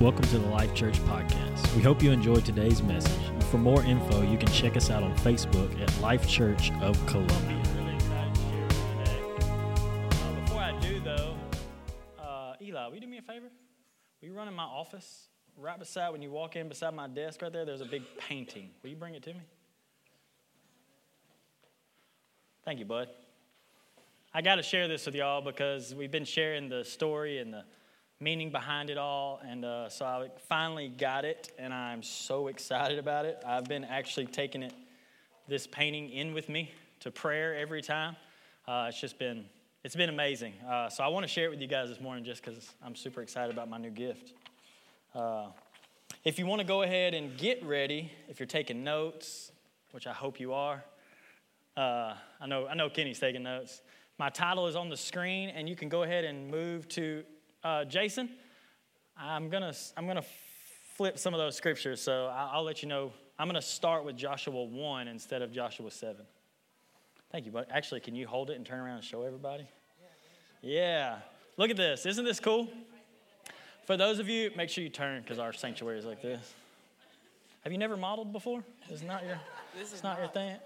Welcome to the Life Church Podcast. We hope you enjoyed today's message. For more info, you can check us out on Facebook at Life Church of Columbia. Really excited to share with you today. Before I do, though, Eli, will you do me a favor? Will you run in my office? Right beside, when you walk in, beside my desk right there, there's a big painting. Will you bring it to me? Thank you, bud. I got to share this with y'all because we've been sharing the story and the meaning behind it all, and so I finally got it, and I'm so excited about it. I've been actually taking it, this painting, in with me to prayer every time. It's been amazing. So I want to share it with you guys this morning just because I'm super excited about my new gift. If you want to go ahead and get ready, if you're taking notes, which I hope you are, I know Kenny's taking notes. My title is on the screen, and you can go ahead and move to Jason. I'm gonna flip some of those scriptures, so I'll let you know. I'm gonna start with Joshua 1 instead of Joshua 7. Thank you, buddy. Actually, can you hold it and turn around and show everybody? Yeah. Look at this. Isn't this cool? For those of you, make sure you turn because our sanctuary is like this. Have you never modeled before? It's not your thing.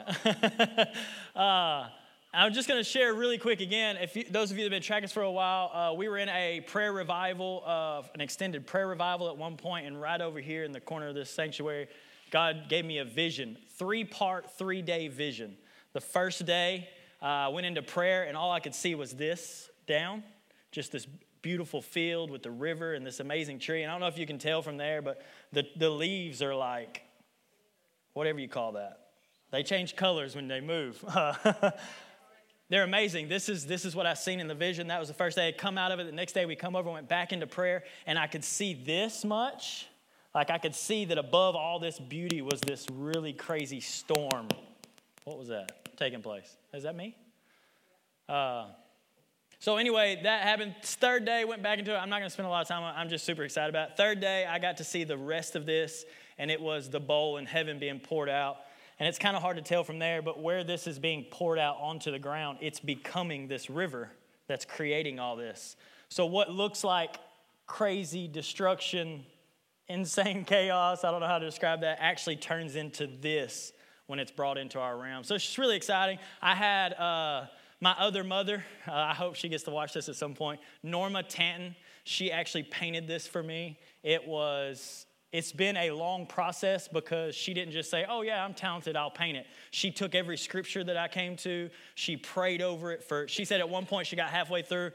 I'm just going to share really quick again. Those of you that have been tracking us for a while, we were in a prayer revival, an extended prayer revival at one point, and right over here in the corner of this sanctuary, God gave me a vision, 3-part, 3-day vision. The first day, I went into prayer, and all I could see was this down, just this beautiful field with the river and this amazing tree. And I don't know if you can tell from there, but the leaves are like, whatever you call that. They change colors when they move. They're amazing. This is what I seen in the vision. That was the first day I come out of it. The next day we come over, went back into prayer, and I could see this much. Like I could see that above all this beauty was this really crazy storm. What was that taking place? Is that me? So anyway, that happened. Third day, went back into it. I'm not going to spend a lot of time on it. I'm just super excited about it. Third day, I got to see the rest of this, and it was the bowl in heaven being poured out. And it's kind of hard to tell from there, but where this is being poured out onto the ground, it's becoming this river that's creating all this. So what looks like crazy destruction, insane chaos, I don't know how to describe that, actually turns into this when it's brought into our realm. So it's just really exciting. I had my other mother, I hope she gets to watch this at some point, Norma Tanton, she actually painted this for me. It's been a long process because she didn't just say, oh, yeah, I'm talented, I'll paint it. She took every scripture that I came to. She prayed over it. She said at one point she got halfway through,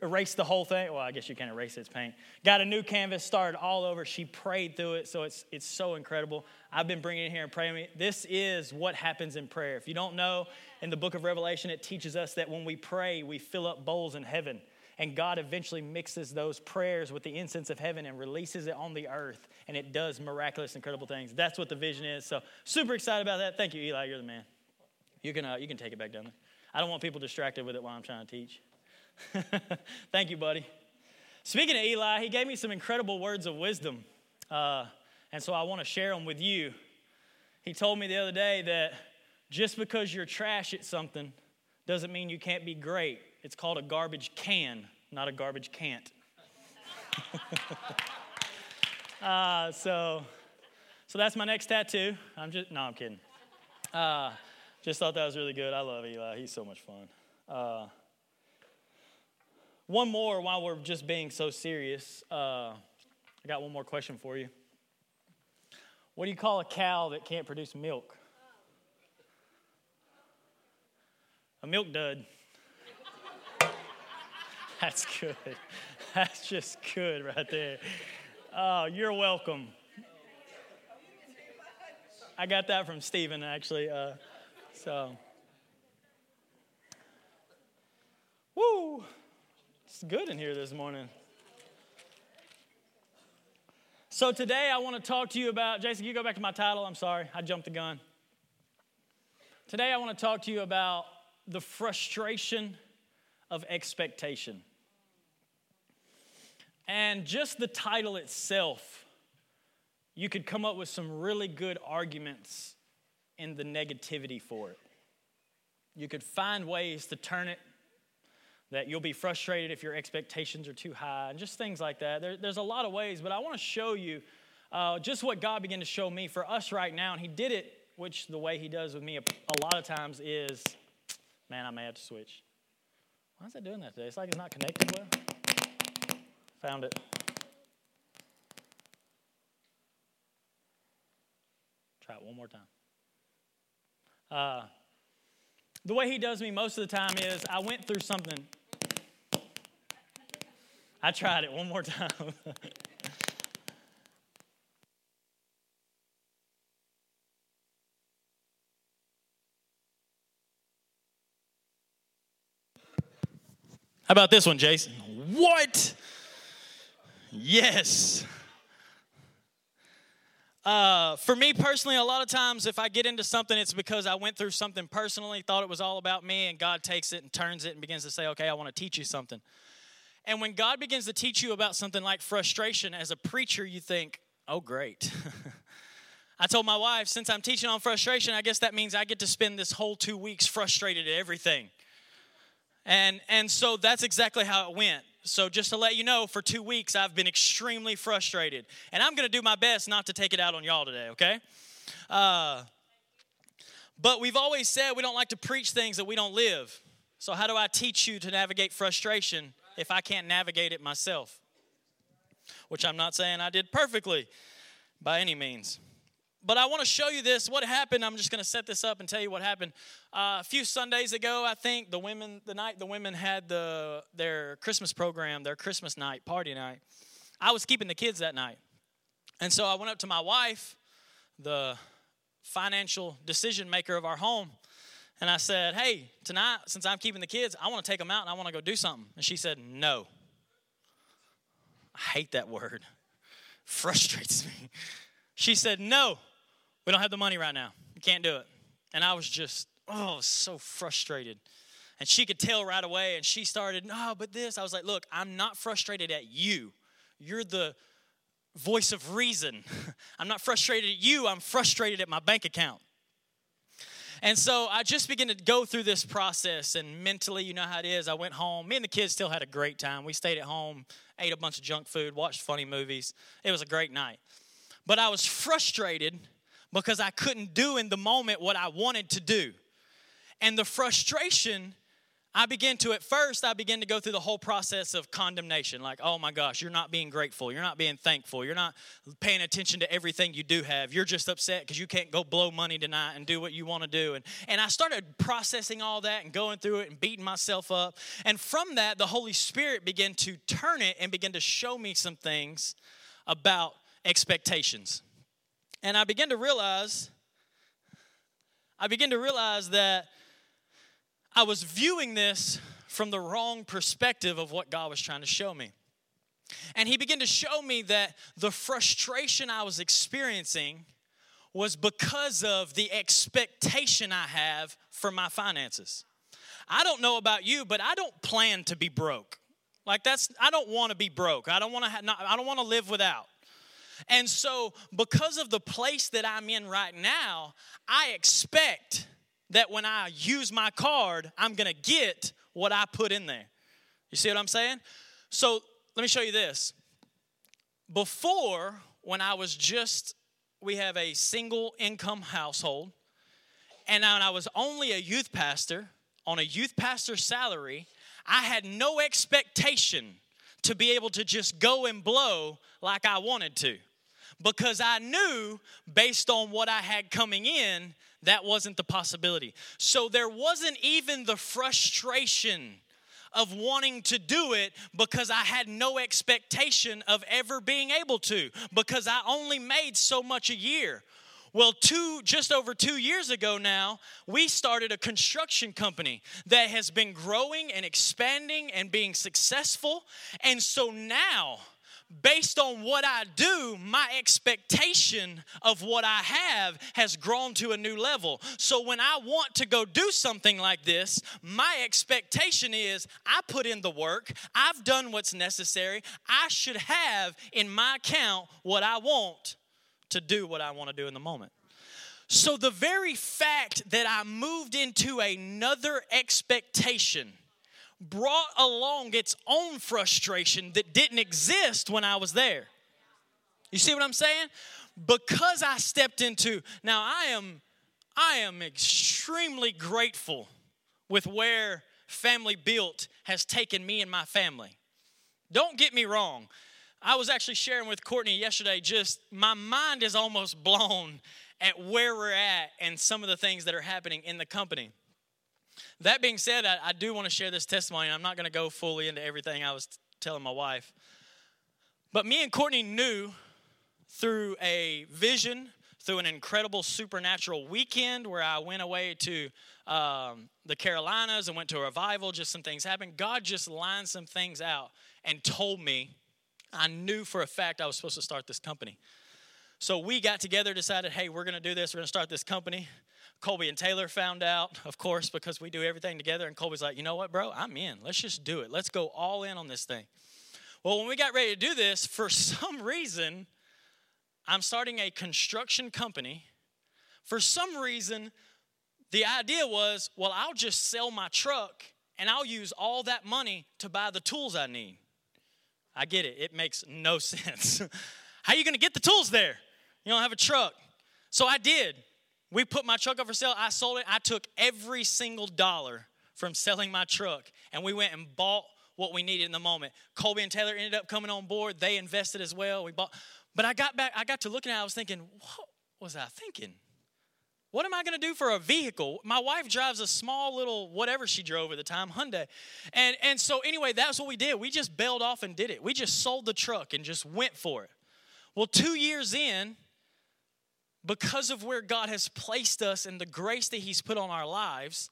erased the whole thing. Well, I guess you can't erase it, it's paint. Got a new canvas, started all over. She prayed through it, so it's so incredible. I've been bringing it here and praying. This is what happens in prayer. If you don't know, in the book of Revelation, it teaches us that when we pray, we fill up bowls in heaven. And God eventually mixes those prayers with the incense of heaven and releases it on the earth. And it does miraculous, incredible things. That's what the vision is. So super excited about that. Thank you, Eli. You're the man. You can take it back down there. I don't want people distracted with it while I'm trying to teach. Thank you, buddy. Speaking of Eli, he gave me some incredible words of wisdom. And so I want to share them with you. He told me the other day that just because you're trash at something doesn't mean you can't be great. It's called a garbage can, not a garbage can't. So that's my next tattoo. I'm kidding. Just thought that was really good. I love Eli. He's so much fun. One more while we're just being so serious. I got one more question for you. What do you call a cow that can't produce milk? A milk dud. That's good. That's just good right there. Oh, you're welcome. I got that from Stephen, actually. Woo! It's good in here this morning. So today I want to talk to you about, Jason, you go back to my title. I'm sorry, I jumped the gun. Today I want to talk to you about the frustration of expectation. And just the title itself, you could come up with some really good arguments in the negativity for it. You could find ways to turn it that you'll be frustrated if your expectations are too high, and just things like that. There's a lot of ways, but I want to show you just what God began to show me for us right now. And he did it, which the way he does with me a lot of times is, man, I may have to switch. Why is it doing that today? It's like it's not connected well. Found it. Try it one more time. The way he does me most of the time is I went through something. I tried it one more time. How about this one, Jason? What? Yes. For me personally, a lot of times if I get into something, it's because I went through something personally, thought it was all about me, and God takes it and turns it and begins to say, okay, I want to teach you something. And when God begins to teach you about something like frustration, as a preacher, you think, oh, great. I told my wife, since I'm teaching on frustration, I guess that means I get to spend this whole 2 weeks frustrated at everything. And so that's exactly how it went. So just to let you know, for 2 weeks, I've been extremely frustrated. And I'm going to do my best not to take it out on y'all today, okay? But we've always said we don't like to preach things that we don't live. So how do I teach you to navigate frustration if I can't navigate it myself? Which I'm not saying I did perfectly by any means. But I want to show you this, what happened. I'm just going to set this up and tell you what happened. A few Sundays ago, I think, the women had their Christmas program, their Christmas night, party night. I was keeping the kids that night. And so I went up to my wife, the financial decision maker of our home, and I said, hey, tonight, since I'm keeping the kids, I want to take them out and I want to go do something. And she said, no. I hate that word. Frustrates me. She said, no. We don't have the money right now. You can't do it. And I was just, so frustrated. And she could tell right away, and she started, no, but this. I was like, look, I'm not frustrated at you. You're the voice of reason. I'm not frustrated at you. I'm frustrated at my bank account. And so I just began to go through this process, and mentally, you know how it is. I went home. Me and the kids still had a great time. We stayed at home, ate a bunch of junk food, watched funny movies. It was a great night. But I was frustrated because I couldn't do in the moment what I wanted to do. And the frustration, I began to go through the whole process of condemnation. Like, oh my gosh, you're not being grateful. You're not being thankful. You're not paying attention to everything you do have. You're just upset because you can't go blow money tonight and do what you want to do. And I started processing all that and going through it and beating myself up. And from that, the Holy Spirit began to turn it and began to show me some things about expectations. And I began to realize that I was viewing this from the wrong perspective of what God was trying to show me. And he began to show me that the frustration I was experiencing was because of the expectation I have for my finances. I don't know about you, but I don't plan to be broke. Like I don't want to be broke. I don't want to live without. And so because of the place that I'm in right now, I expect that when I use my card, I'm going to get what I put in there. You see what I'm saying? So let me show you this. Before, we have a single income household, and when I was only a youth pastor, on a youth pastor's salary, I had no expectation to be able to just go and blow like I wanted to. Because I knew, based on what I had coming in, that wasn't the possibility. So there wasn't even the frustration of wanting to do it because I had no expectation of ever being able to, because I only made so much a year. Well, just over 2 years ago now, we started a construction company that has been growing and expanding and being successful. And so now, based on what I do, my expectation of what I have has grown to a new level. So when I want to go do something like this, my expectation is I put in the work, I've done what's necessary, I should have in my account what I want to do what I want to do in the moment. So the very fact that I moved into another expectation brought along its own frustration that didn't exist when I was there. You see what I'm saying? Because I stepped into, now I am extremely grateful with where Family Built has taken me and my family. Don't get me wrong. I was actually sharing with Courtney yesterday, just my mind is almost blown at where we're at and some of the things that are happening in the company. That being said, I do want to share this testimony. I'm not going to go fully into everything I was telling my wife. But me and Courtney knew through a vision, through an incredible supernatural weekend where I went away to the Carolinas and went to a revival, just some things happened. God just lined some things out and told me, I knew for a fact I was supposed to start this company. So we got together, decided, hey, we're going to do this. We're going to start this company. Colby and Taylor found out, of course, because we do everything together. And Colby's like, you know what, bro? I'm in. Let's just do it. Let's go all in on this thing. Well, when we got ready to do this, for some reason, I'm starting a construction company. For some reason, the idea was, well, I'll just sell my truck and I'll use all that money to buy the tools I need. I get it. It makes no sense. How are you going to get the tools there? You don't have a truck. So I did. We put my truck up for sale. I sold it. I took every single dollar from selling my truck, and we went and bought what we needed in the moment. Colby and Taylor ended up coming on board. They invested as well. We bought. But I got back. I got to looking at it. I was thinking, what was I thinking? What am I going to do for a vehicle? My wife drives a small little whatever she drove at the time, Hyundai. And so anyway, that's what we did. We just bailed off and did it. We just sold the truck and just went for it. Well, 2 years in, because of where God has placed us and the grace that he's put on our lives,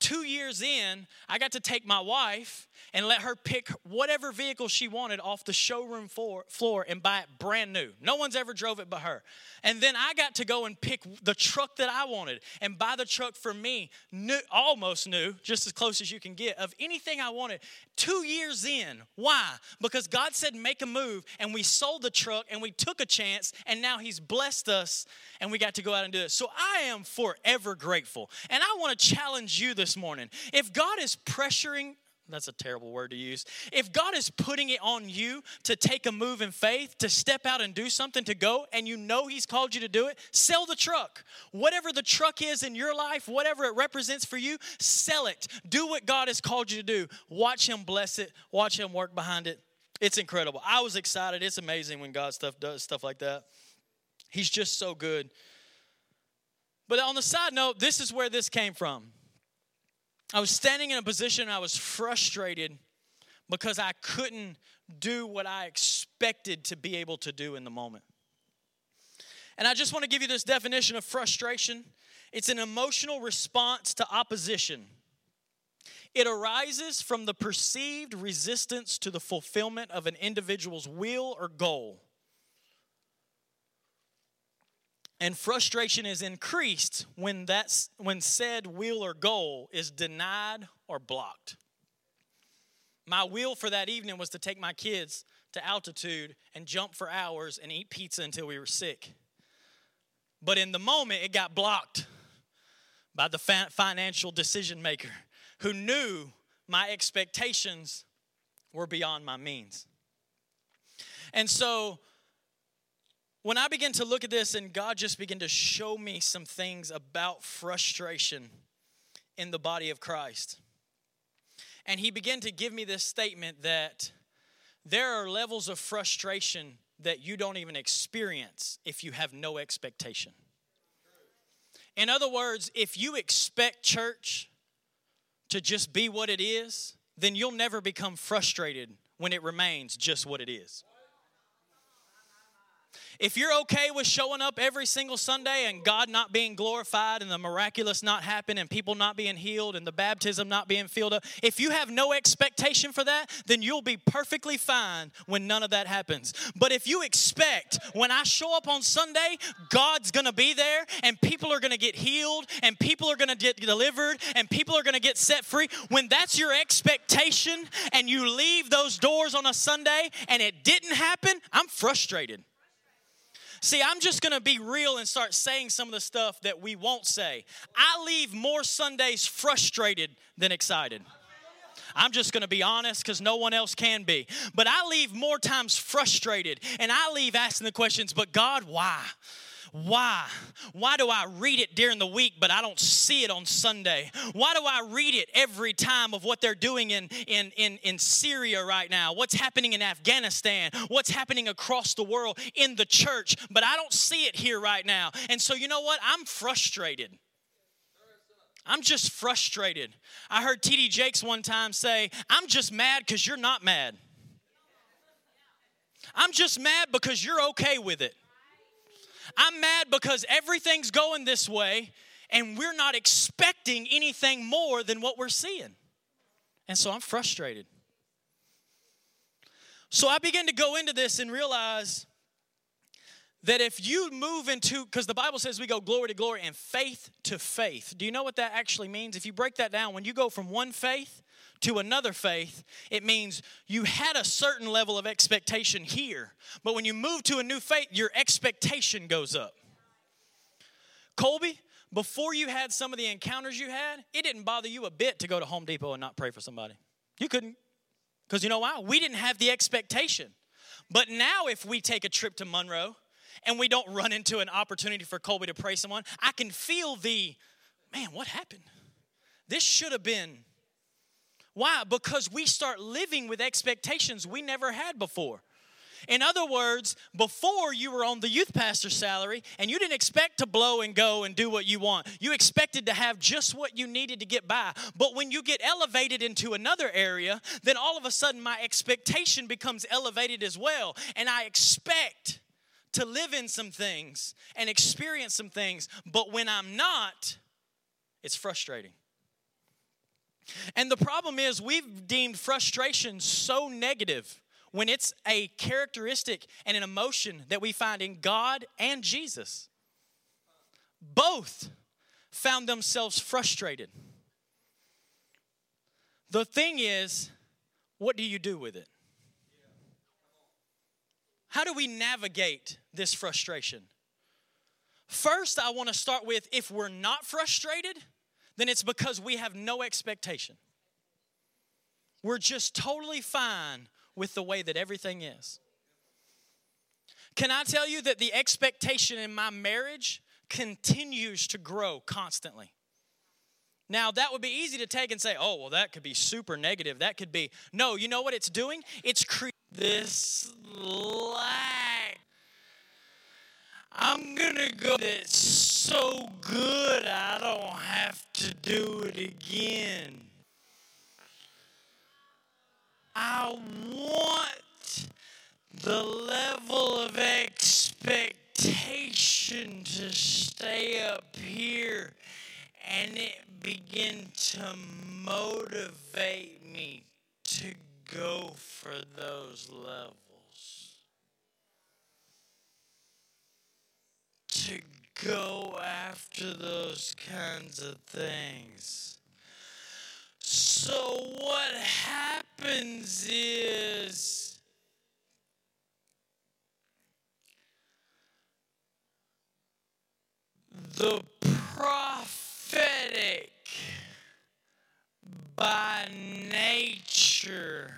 2 years in, I got to take my wife and let her pick whatever vehicle she wanted off the showroom floor and buy it brand new. No one's ever drove it but her. And then I got to go and pick the truck that I wanted and buy the truck for me, new, almost new, just as close as you can get, of anything I wanted. 2 years in. Why? Because God said make a move, and we sold the truck, and we took a chance, and now he's blessed us, and we got to go out and do it. So I am forever grateful. And I want to challenge you this morning. If God is pressuring, that's a terrible word to use. If God is putting it on you to take a move in faith, to step out and do something, to go, and you know he's called you to do it, sell the truck. Whatever the truck is in your life, whatever it represents for you, sell it. Do what God has called you to do. Watch him bless it. Watch him work behind it. It's incredible. I was excited. It's amazing when God does stuff like that. He's just so good. But on the side note, this is where this came from. I was standing in a position, I was frustrated because I couldn't do what I expected to be able to do in the moment. And I just want to give you this definition of frustration. It's an emotional response to opposition. It arises from the perceived resistance to the fulfillment of an individual's will or goal. And frustration is increased when said will or goal is denied or blocked. My will for that evening was to take my kids to altitude and jump for hours and eat pizza until we were sick. But in the moment, it got blocked by the financial decision maker who knew my expectations were beyond my means. And so when I began to look at this and God just began to show me some things about frustration in the body of Christ. And he began to give me this statement that there are levels of frustration that you don't even experience if you have no expectation. In other words, if you expect church to just be what it is, then you'll never become frustrated when it remains just what it is. If you're okay with showing up every single Sunday and God not being glorified and the miraculous not happening and people not being healed and the baptism not being filled up, if you have no expectation for that, then you'll be perfectly fine when none of that happens. But if you expect when I show up on Sunday, God's going to be there and people are going to get healed and people are going to get delivered and people are going to get set free, when that's your expectation and you leave those doors on a Sunday and it didn't happen, I'm frustrated. See, I'm just going to be real and start saying some of the stuff that we won't say. I leave more Sundays frustrated than excited. I'm just going to be honest because no one else can be. But I leave more times frustrated, and I leave asking the questions, but God, why? Why? Why do I read it during the week, but I don't see it on Sunday? Why do I read it every time of what they're doing in Syria right now? What's happening in Afghanistan? What's happening across the world in the church? But I don't see it here right now. And so you know what? I'm frustrated. I'm just frustrated. I heard T.D. Jakes one time say, I'm just mad because you're not mad. I'm just mad because you're okay with it. I'm mad because everything's going this way and we're not expecting anything more than what we're seeing. And so I'm frustrated. So I began to go into this and realize that if you move into, because the Bible says we go glory to glory and faith to faith. Do you know what that actually means? If you break that down, when you go from one faith to another faith, it means you had a certain level of expectation here. But when you move to a new faith, your expectation goes up. Colby, before you had some of the encounters you had, it didn't bother you a bit to go to Home Depot and not pray for somebody. You couldn't. Because you know why? We didn't have the expectation. But now if we take a trip to Monroe and we don't run into an opportunity for Colby to pray someone, I can feel the, man, what happened? This should have been. Why? Because we start living with expectations we never had before. In other words, before you were on the youth pastor salary and you didn't expect to blow and go and do what you want. You expected to have just what you needed to get by. But when you get elevated into another area, then all of a sudden my expectation becomes elevated as well. And I expect to live in some things and experience some things. But when I'm not, it's frustrating. And the problem is we've deemed frustration so negative when it's a characteristic and an emotion that we find in God and Jesus. Both found themselves frustrated. The thing is, what do you do with it? How do we navigate this frustration? First, I want to start with if we're not frustrated, then it's because we have no expectation. We're just totally fine with the way that everything is. Can I tell you that the expectation in my marriage continues to grow constantly? Now, that would be easy to take and say, oh, well, that could be super negative. That could be, no, you know what it's doing? It's creating this lack. I'm going to go this so good I don't have to do it again. I want the level of expectation to stay up here, and it begin to motivate me to go for those levels. To go after those kinds of things. So what happens is the prophetic by nature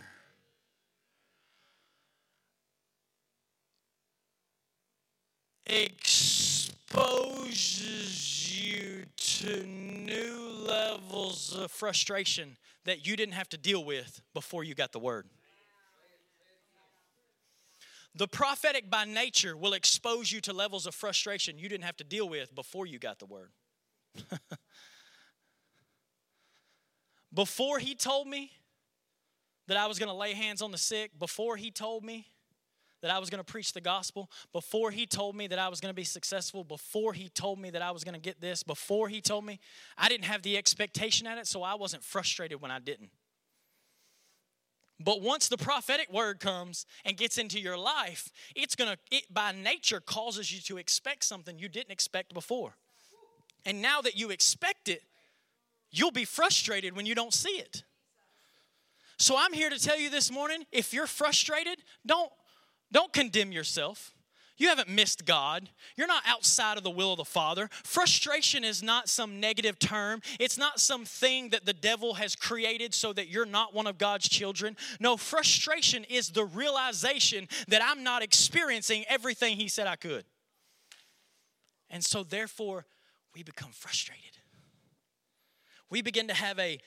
exposes you to new levels of frustration that you didn't have to deal with before you got the word. The prophetic by nature will expose you to levels of frustration you didn't have to deal with before you got the word. Before he told me that I was going to lay hands on the sick, before he told me that I was going to preach the gospel, before he told me that I was going to be successful, before he told me that I was going to get this, before he told me, I didn't have the expectation at it, so I wasn't frustrated when I didn't. But once the prophetic word comes and gets into your life, it by nature causes you to expect something you didn't expect before. And now that you expect it, you'll be frustrated when you don't see it. So I'm here to tell you this morning, if you're frustrated, don't condemn yourself. You haven't missed God. You're not outside of the will of the Father. Frustration is not some negative term. It's not something that the devil has created so that you're not one of God's children. No, frustration is the realization that I'm not experiencing everything He said I could. And so therefore, we become frustrated. We begin to have an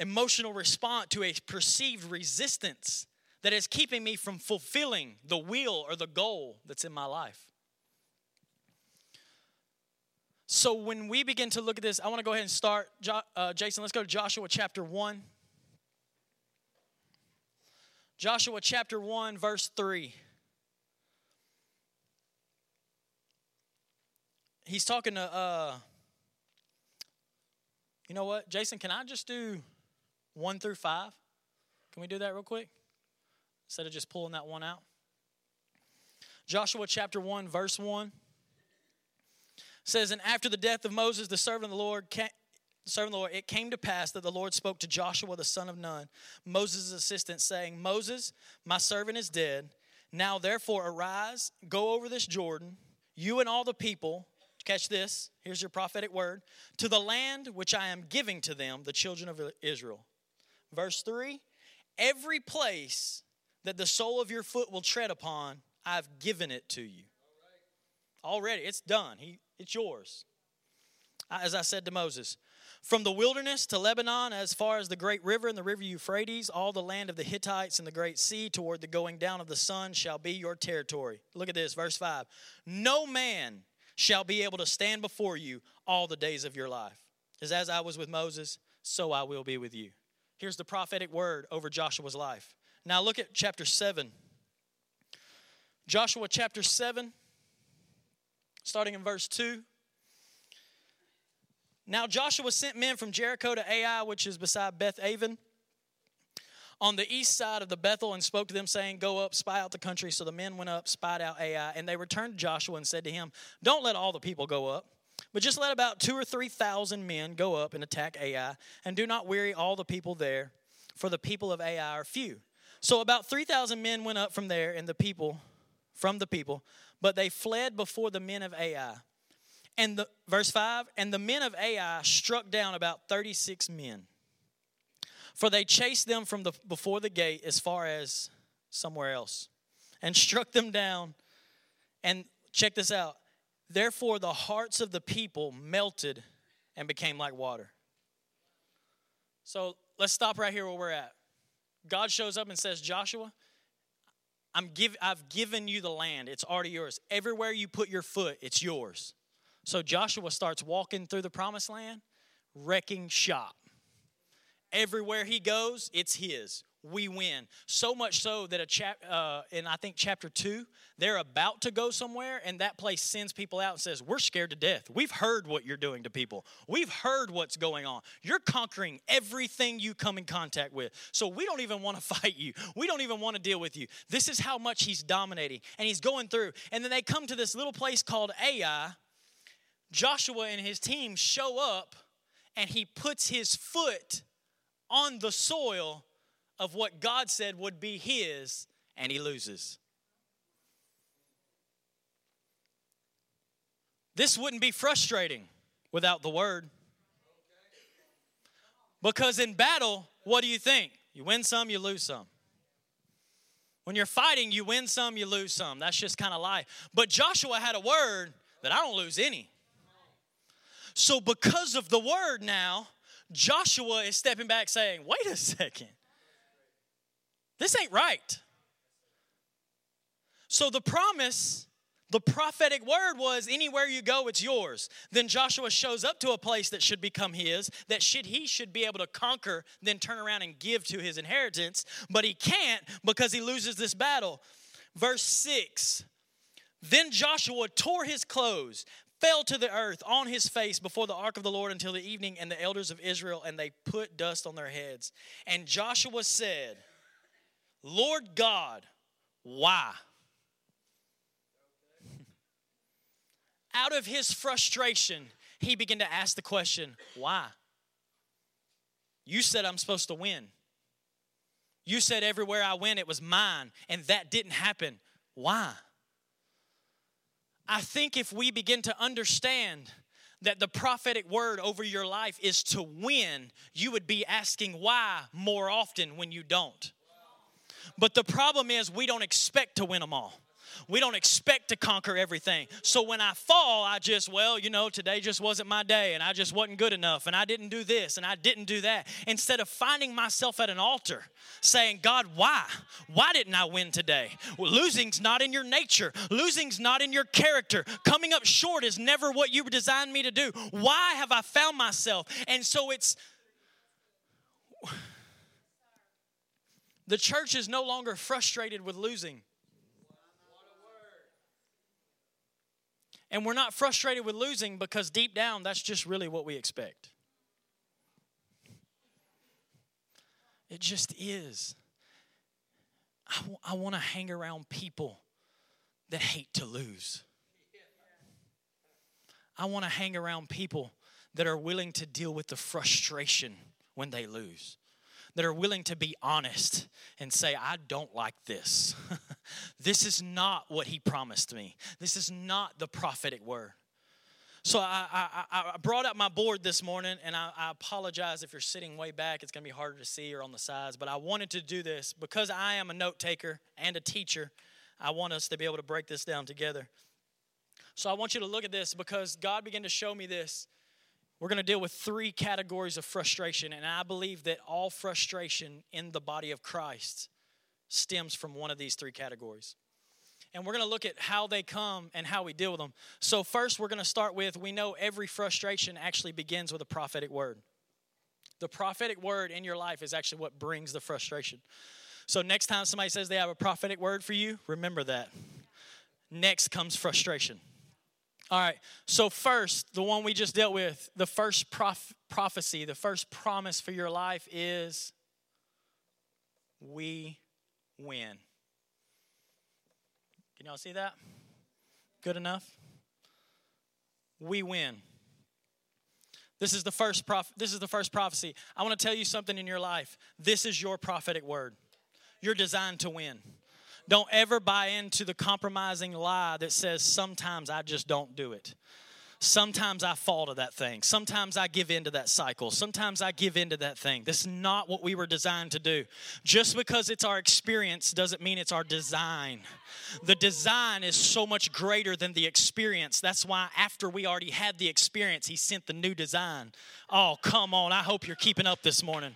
emotional response to a perceived resistance that is keeping me from fulfilling the will or the goal that's in my life. So when we begin to look at this, I want to go ahead and start. Jason, let's go to Joshua chapter 1. Joshua chapter 1, verse 3. He's talking to, you know what, Jason, can I just do 1 through 5? Can we do that real quick? Instead of just pulling that one out. Joshua chapter 1, verse 1 says, "And after the death of Moses, the servant of the Lord, it came to pass that the Lord spoke to Joshua, the son of Nun, Moses' assistant, saying, 'Moses, my servant is dead. Now, therefore, arise, go over this Jordan, you and all the people,'" catch this, here's your prophetic word, "'to the land which I am giving to them, the children of Israel.'" Verse 3, "Every place that the sole of your foot will tread upon, I've given it to you." Already, it's done. It's yours. "As I said to Moses, from the wilderness to Lebanon, as far as the great river and the river Euphrates, all the land of the Hittites and the great sea, toward the going down of the sun, shall be your territory." Look at this, verse 5. "No man shall be able to stand before you all the days of your life. As I was with Moses, so I will be with you." Here's the prophetic word over Joshua's life. Now look at chapter 7. Joshua chapter 7, starting in verse 2. "Now Joshua sent men from Jericho to Ai, which is beside Beth-Avon, on the east side of the Bethel, and spoke to them, saying, 'Go up, spy out the country.' So the men went up, spied out Ai, and they returned to Joshua and said to him, 'Don't let all the people go up, but just let about 2,000 or 3,000 men go up and attack Ai, and do not weary all the people there, for the people of Ai are few.' So about 3,000 men went up from there, and from the people, but they fled before the men of Ai. And verse 5, and the men of Ai struck down about 36 men, for they chased them from before the gate as far as somewhere else, and struck them down. And check this out. Therefore the hearts of the people melted and became like water." So let's stop right here where we're at. God shows up and says, "Joshua, I've given you the land. It's already yours. Everywhere you put your foot, it's yours." So Joshua starts walking through the promised land, wrecking shop. Everywhere he goes, it's his. We win. So much so that in I think chapter 2, they're about to go somewhere, and that place sends people out and says, "We're scared to death. We've heard what you're doing to people. We've heard what's going on. You're conquering everything you come in contact with. So we don't even want to fight you. We don't even want to deal with you." This is how much he's dominating, and he's going through. And then they come to this little place called Ai. Joshua and his team show up, and he puts his foot on the soil of what God said would be his, and he loses. This wouldn't be frustrating without the word. Because in battle, what do you think? You win some, you lose some. When you're fighting, you win some, you lose some. That's just kind of life. But Joshua had a word that I don't lose any. So because of the word now, Joshua is stepping back saying, "Wait a second. This ain't right." So the promise, the prophetic word was, anywhere you go, it's yours. Then Joshua shows up to a place that should become his, that he should be able to conquer, then turn around and give to his inheritance. But he can't because he loses this battle. Verse 6, "Then Joshua tore his clothes, fell to the earth on his face before the ark of the Lord until the evening, and the elders of Israel, and they put dust on their heads. And Joshua said, 'Lord God, why?'" Out of his frustration, he began to ask the question, "Why? You said I'm supposed to win. You said everywhere I went, it was mine, and that didn't happen. Why?" I think if we begin to understand that the prophetic word over your life is to win, you would be asking why more often when you don't. But the problem is we don't expect to win them all. We don't expect to conquer everything. So when I fall, I just, today just wasn't my day, and I just wasn't good enough, and I didn't do this, and I didn't do that. Instead of finding myself at an altar saying, God, why? Why didn't I win today? Well, losing's not in your nature. Losing's not in your character. Coming up short is never what you designed me to do. Why have I found myself? And so it's... The church is no longer frustrated with losing. And we're not frustrated with losing because deep down, that's just really what we expect. It just is. I want to hang around people that hate to lose. I want to hang around people that are willing to deal with the frustration when they lose, that are willing to be honest and say, I don't like this. This is not what he promised me. This is not the prophetic word. So I brought up my board this morning, and I apologize if you're sitting way back. It's going to be harder to see or on the sides, but I wanted to do this because I am a note taker and a teacher. I want us to be able to break this down together. So I want you to look at this because God began to show me this. We're going to deal with three categories of frustration, and I believe that all frustration in the body of Christ stems from one of these three categories. And we're going to look at how they come and how we deal with them. So first, we're going to start with, we know every frustration actually begins with a prophetic word. The prophetic word in your life is actually what brings the frustration. So next time somebody says they have a prophetic word for you, remember that. Next comes frustration. All right, so first, the one we just dealt with, the first prophecy, the first promise for your life is we win. Can y'all see that? Good enough? We win. This is the first prophecy. I want to tell you something in your life. This is your prophetic word. You're designed to win. Don't ever buy into the compromising lie that says, sometimes I just don't do it. Sometimes I fall to that thing. Sometimes I give into that cycle. Sometimes I give into that thing. That's not what we were designed to do. Just because it's our experience doesn't mean it's our design. The design is so much greater than the experience. That's why after we already had the experience, he sent the new design. Oh, come on. I hope you're keeping up this morning.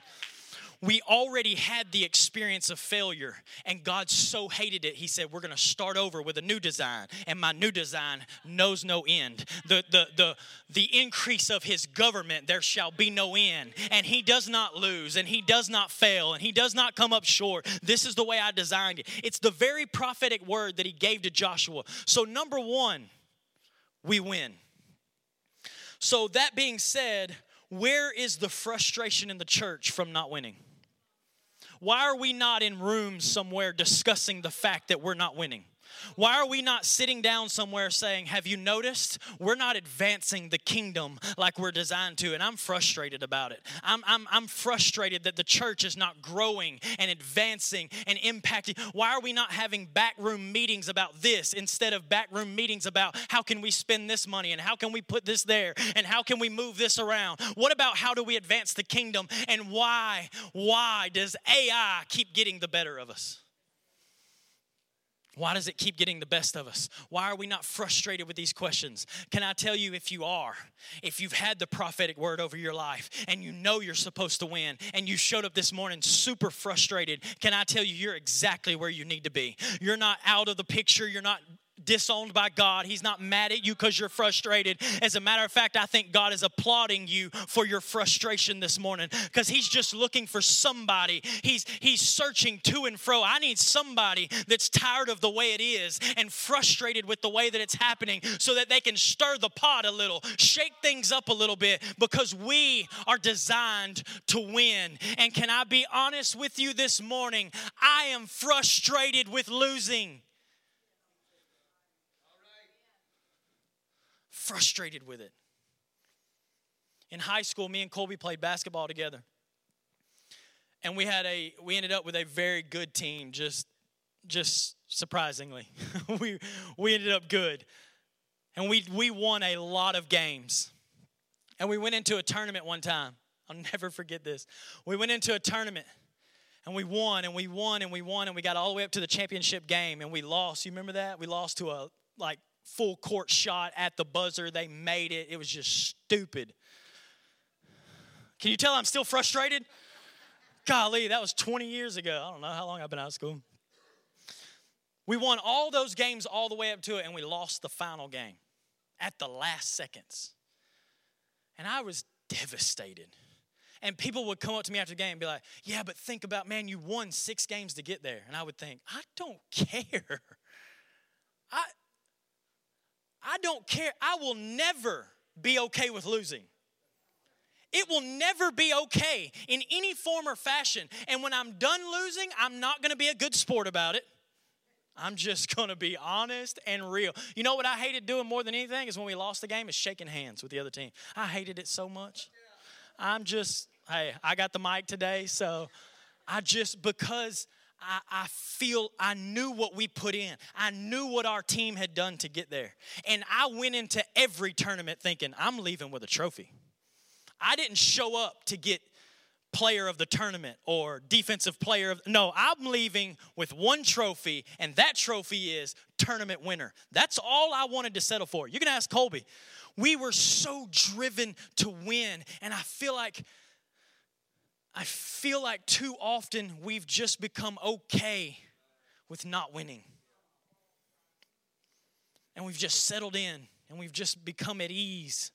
We already had the experience of failure, and God so hated it, he said, we're going to start over with a new design, and my new design knows no end. The increase of his government, there shall be no end, and he does not lose, and he does not fail, and he does not come up short. This is the way I designed it. It's the very prophetic word that he gave to Joshua. So number one, we win. So that being said, where is the frustration in the church from not winning? Why are we not in rooms somewhere discussing the fact that we're not winning? Why are we not sitting down somewhere saying, have you noticed we're not advancing the kingdom like we're designed to? And I'm frustrated about it. I'm frustrated that the church is not growing and advancing and impacting. Why are we not having backroom meetings about this instead of backroom meetings about how can we spend this money and how can we put this there and how can we move this around? What about how do we advance the kingdom, and why does AI keep getting the better of us? Why does it keep getting the best of us? Why are we not frustrated with these questions? Can I tell you, if you are, if you've had the prophetic word over your life and you know you're supposed to win and you showed up this morning super frustrated, can I tell you, you're exactly where you need to be. You're not out of the picture. You're not disowned by God. He's not mad at you because you're frustrated. As a matter of fact, I think God is applauding you for your frustration this morning because he's just looking for somebody. He's searching to and fro. I need somebody that's tired of the way it is and frustrated with the way that it's happening so that they can stir the pot a little, shake things up a little bit, because we are designed to win. And can I be honest with you this morning? I am frustrated with losing. Frustrated with it. In high school, me and Colby played basketball together, and we ended up with a very good team. Just surprisingly, we ended up good. And we won a lot of games. And we went into a tournament one time. I'll never forget this. We went into a tournament. And we won, and we won, and we won, and we got all the way up to the championship game, and we lost. You remember that? We lost to a, like, full court shot at the buzzer. They made it. It was just stupid. Can you tell I'm still frustrated? Golly, that was 20 years ago. I don't know how long I've been out of school. We won all those games all the way up to it, and we lost the final game at the last seconds. And I was devastated. And people would come up to me after the game and be like, yeah, but think about, man, you won 6 games to get there. And I would think, I don't care. I don't care. I will never be okay with losing. It will never be okay in any form or fashion. And when I'm done losing, I'm not going to be a good sport about it. I'm just going to be honest and real. You know what I hated doing more than anything is when we lost the game is shaking hands with the other team. I hated it so much. I'm just, hey, I got the mic today, so I just, because I feel, I knew what we put in. I knew what our team had done to get there. And I went into every tournament thinking, I'm leaving with a trophy. I didn't show up to get player of the tournament or defensive player of, no, I'm leaving with one trophy, and that trophy is tournament winner. That's all I wanted to settle for. You can ask Colby. We were so driven to win, and I feel like too often we've just become okay with not winning. And we've just settled in, and we've just become at ease.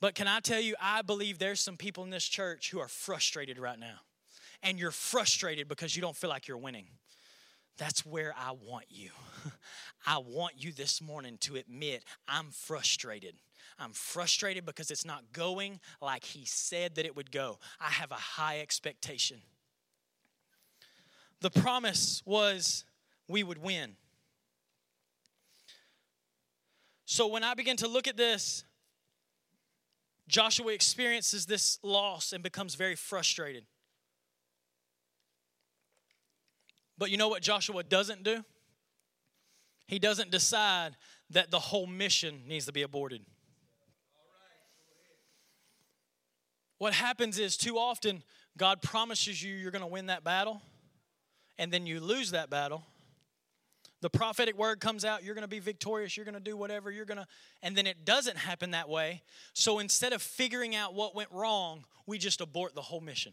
But can I tell you, I believe there's some people in this church who are frustrated right now. And you're frustrated because you don't feel like you're winning. That's where I want you. I want you this morning to admit, I'm frustrated. I'm frustrated because it's not going like he said that it would go. I have a high expectation. The promise was we would win. So when I begin to look at this, Joshua experiences this loss and becomes very frustrated. But you know what Joshua doesn't do? He doesn't decide that the whole mission needs to be aborted. What happens is too often God promises you you're going to win that battle, and then you lose that battle. The prophetic word comes out, you're going to be victorious, you're going to do whatever, and then it doesn't happen that way. So instead of figuring out what went wrong, we just abort the whole mission.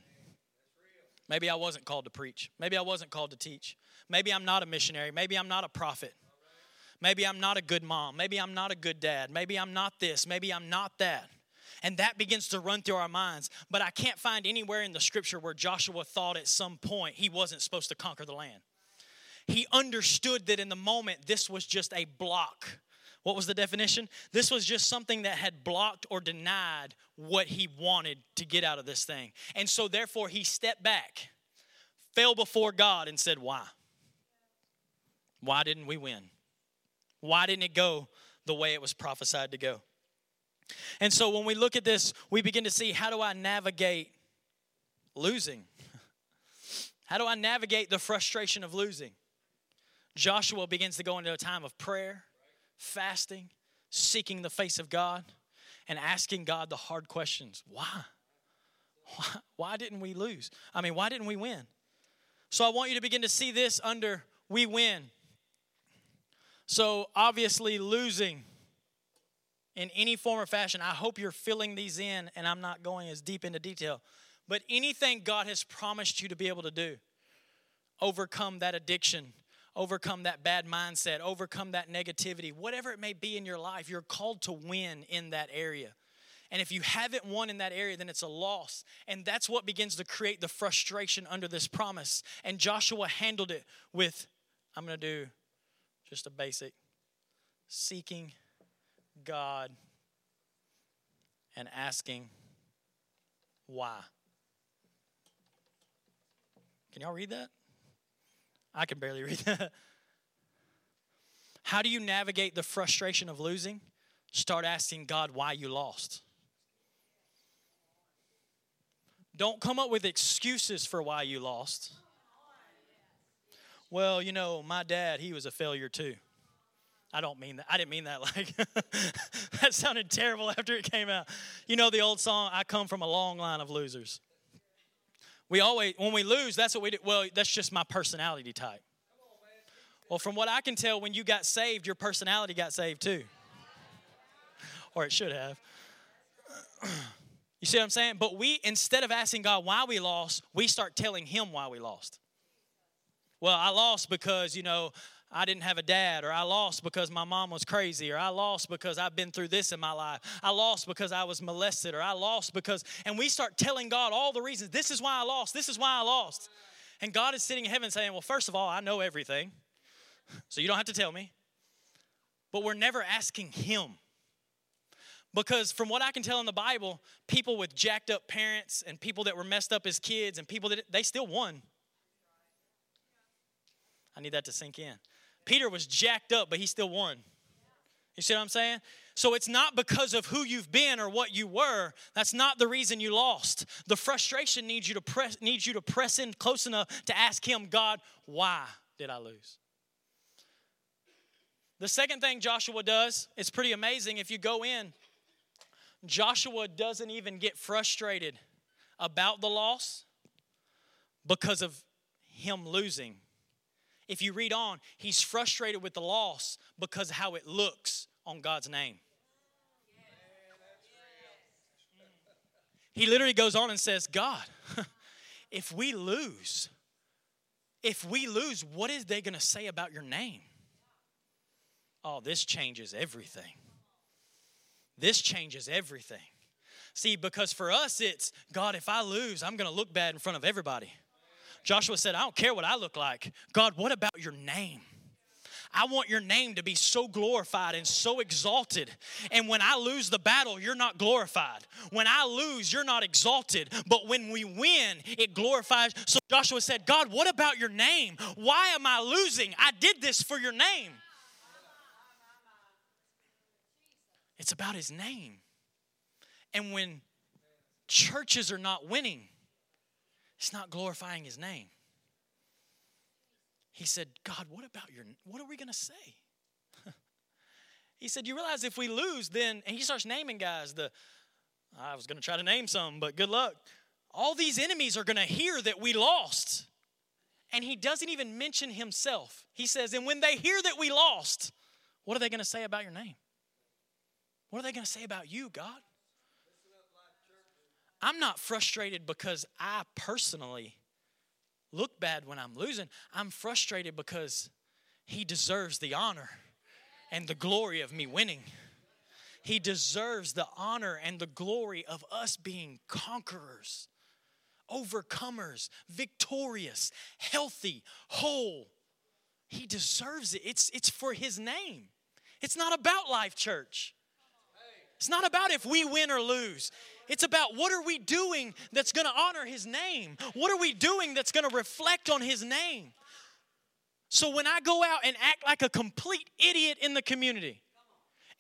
Maybe I wasn't called to preach. Maybe I wasn't called to teach. Maybe I'm not a missionary. Maybe I'm not a prophet. Maybe I'm not a good mom. Maybe I'm not a good dad. Maybe I'm not this. Maybe I'm not that. And that begins to run through our minds. But I can't find anywhere in the scripture where Joshua thought at some point he wasn't supposed to conquer the land. He understood that in the moment, this was just a block. What was the definition? This was just something that had blocked or denied what he wanted to get out of this thing. And so therefore, he stepped back, fell before God and said, why? Why didn't we win? Why didn't it go the way it was prophesied to go? And so when we look at this, we begin to see, how do I navigate losing? How do I navigate the frustration of losing? Joshua begins to go into a time of prayer, fasting, seeking the face of God, and asking God the hard questions. Why? Why didn't we lose? I mean, why didn't we win? So I want you to begin to see this under we win. So obviously losing in any form or fashion, I hope you're filling these in, and I'm not going as deep into detail. But anything God has promised you to be able to do, overcome that addiction, overcome that bad mindset, overcome that negativity, whatever it may be in your life, you're called to win in that area. And if you haven't won in that area, then it's a loss. And that's what begins to create the frustration under this promise. And Joshua handled it with, I'm going to do just a basic, seeking God and asking why. Can y'all read that? I can barely read that. How do you navigate the frustration of losing? Start asking God why you lost. Don't come up with excuses for why you lost. Well, you know, my dad, he was a failure too. I don't mean that. I didn't mean that like that sounded terrible after it came out. You know the old song, I come from a long line of losers. We always, when we lose, that's what we do. Well, that's just my personality type. Well, from what I can tell, when you got saved, your personality got saved too. Or it should have. You see what I'm saying? But we, instead of asking God why we lost, we start telling him why we lost. Well, I lost because, you know, I didn't have a dad, or I lost because my mom was crazy, or I lost because I've been through this in my life. I lost because I was molested, or I lost because, and we start telling God all the reasons. This is why I lost. This is why I lost. And God is sitting in heaven saying, well, first of all, I know everything, so you don't have to tell me. But we're never asking him. Because from what I can tell in the Bible, people with jacked up parents and people that were messed up as kids and people that, they still won. I need that to sink in. Peter was jacked up, but he still won. You see what I'm saying? So it's not because of who you've been or what you were. That's not the reason you lost. The frustration needs you to press in close enough to ask him, God, why did I lose? The second thing Joshua does, it's pretty amazing. If you go in, Joshua doesn't even get frustrated about the loss because of him losing. If you read on, he's frustrated with the loss because of how it looks on God's name. He literally goes on and says, God, if we lose, what is they going to say about your name? Oh, this changes everything. This changes everything. See, because for us, it's, God, if I lose, I'm going to look bad in front of everybody. Joshua said, I don't care what I look like. God, what about your name? I want your name to be so glorified and so exalted. And when I lose the battle, you're not glorified. When I lose, you're not exalted. But when we win, it glorifies. So Joshua said, God, what about your name? Why am I losing? I did this for your name. It's about his name. And when churches are not winning, it's not glorifying his name. He said, God, what about your, what are we going to say? He said, you realize if we lose, then, and he starts naming guys. I was going to try to name some, but good luck. All these enemies are going to hear that we lost. And he doesn't even mention himself. He says, and when they hear that we lost, what are they going to say about your name? What are they going to say about you, God? I'm not frustrated because I personally look bad when I'm losing. I'm frustrated because he deserves the honor and the glory of me winning. He deserves the honor and the glory of us being conquerors, overcomers, victorious, healthy, whole. He deserves it. It's for his name. It's not about Life Church. It's not about if we win or lose. It's about what are we doing that's going to honor his name? What are we doing that's going to reflect on his name? So when I go out and act like a complete idiot in the community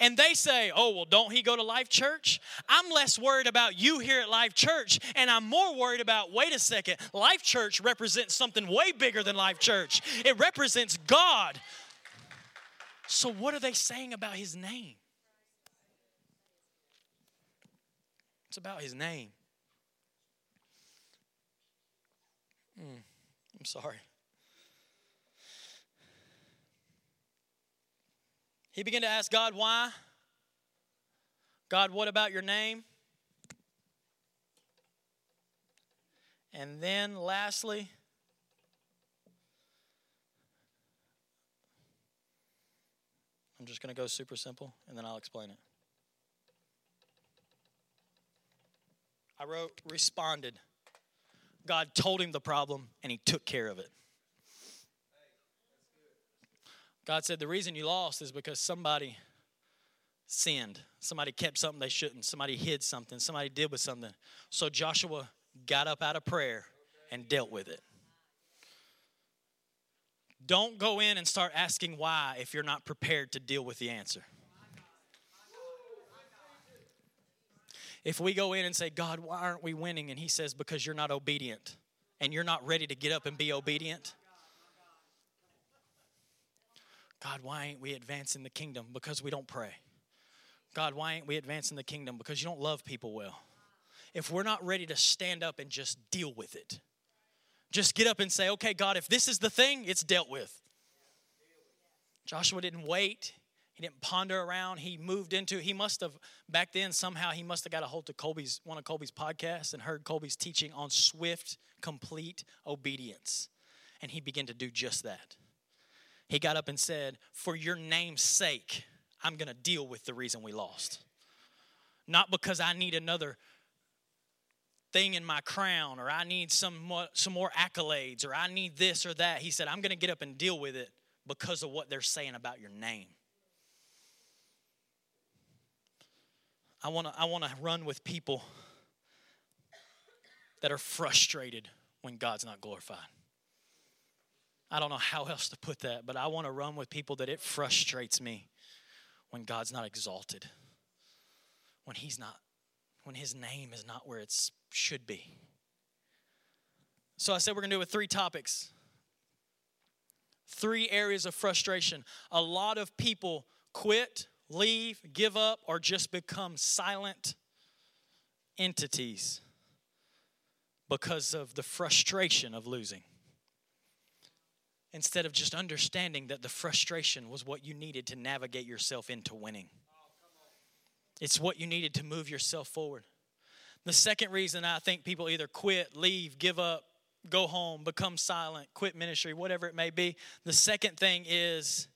and they say, oh, well, don't he go to Life Church? I'm less worried about you here at Life Church, and I'm more worried about, wait a second, Life Church represents something way bigger than Life Church. It represents God. So what are they saying about his name? It's about his name. I'm sorry. He began to ask God why. God, what about your name? And then lastly, I'm just going to go super simple and then I'll explain it. I wrote, responded. God told him the problem, and he took care of it. God said, the reason you lost is because somebody sinned. Somebody kept something they shouldn't. Somebody hid something. Somebody did with something. So Joshua got up out of prayer and dealt with it. Don't go in and start asking why if you're not prepared to deal with the answer. If we go in and say, God, why aren't we winning? And he says, because you're not obedient and you're not ready to get up and be obedient. God, why ain't we advancing the kingdom? Because we don't pray. God, why ain't we advancing the kingdom? Because you don't love people well. If we're not ready to stand up and just deal with it, just get up and say, okay, God, if this is the thing, it's dealt with. Joshua didn't wait. He didn't ponder around. He moved into, he must have, back then somehow he must have got a hold of one of Colby's podcasts and heard Colby's teaching on swift, complete obedience. And he began to do just that. He got up and said, for your name's sake, I'm going to deal with the reason we lost. Not because I need another thing in my crown, or I need some more accolades, or I need this or that. He said, I'm going to get up and deal with it because of what they're saying about your name. I want to run with people that are frustrated when God's not glorified. I don't know how else to put that, but I want to run with people that it frustrates me when God's not exalted, when his name is not where it should be. So I said we're going to do it with three topics. Three areas of frustration. A lot of people quit, leave, give up, or just become silent entities because of the frustration of losing. Instead of just understanding that the frustration was what you needed to navigate yourself into winning. It's what you needed to move yourself forward. The second reason I think people either quit, leave, give up, go home, become silent, quit ministry, whatever it may be. The second thing is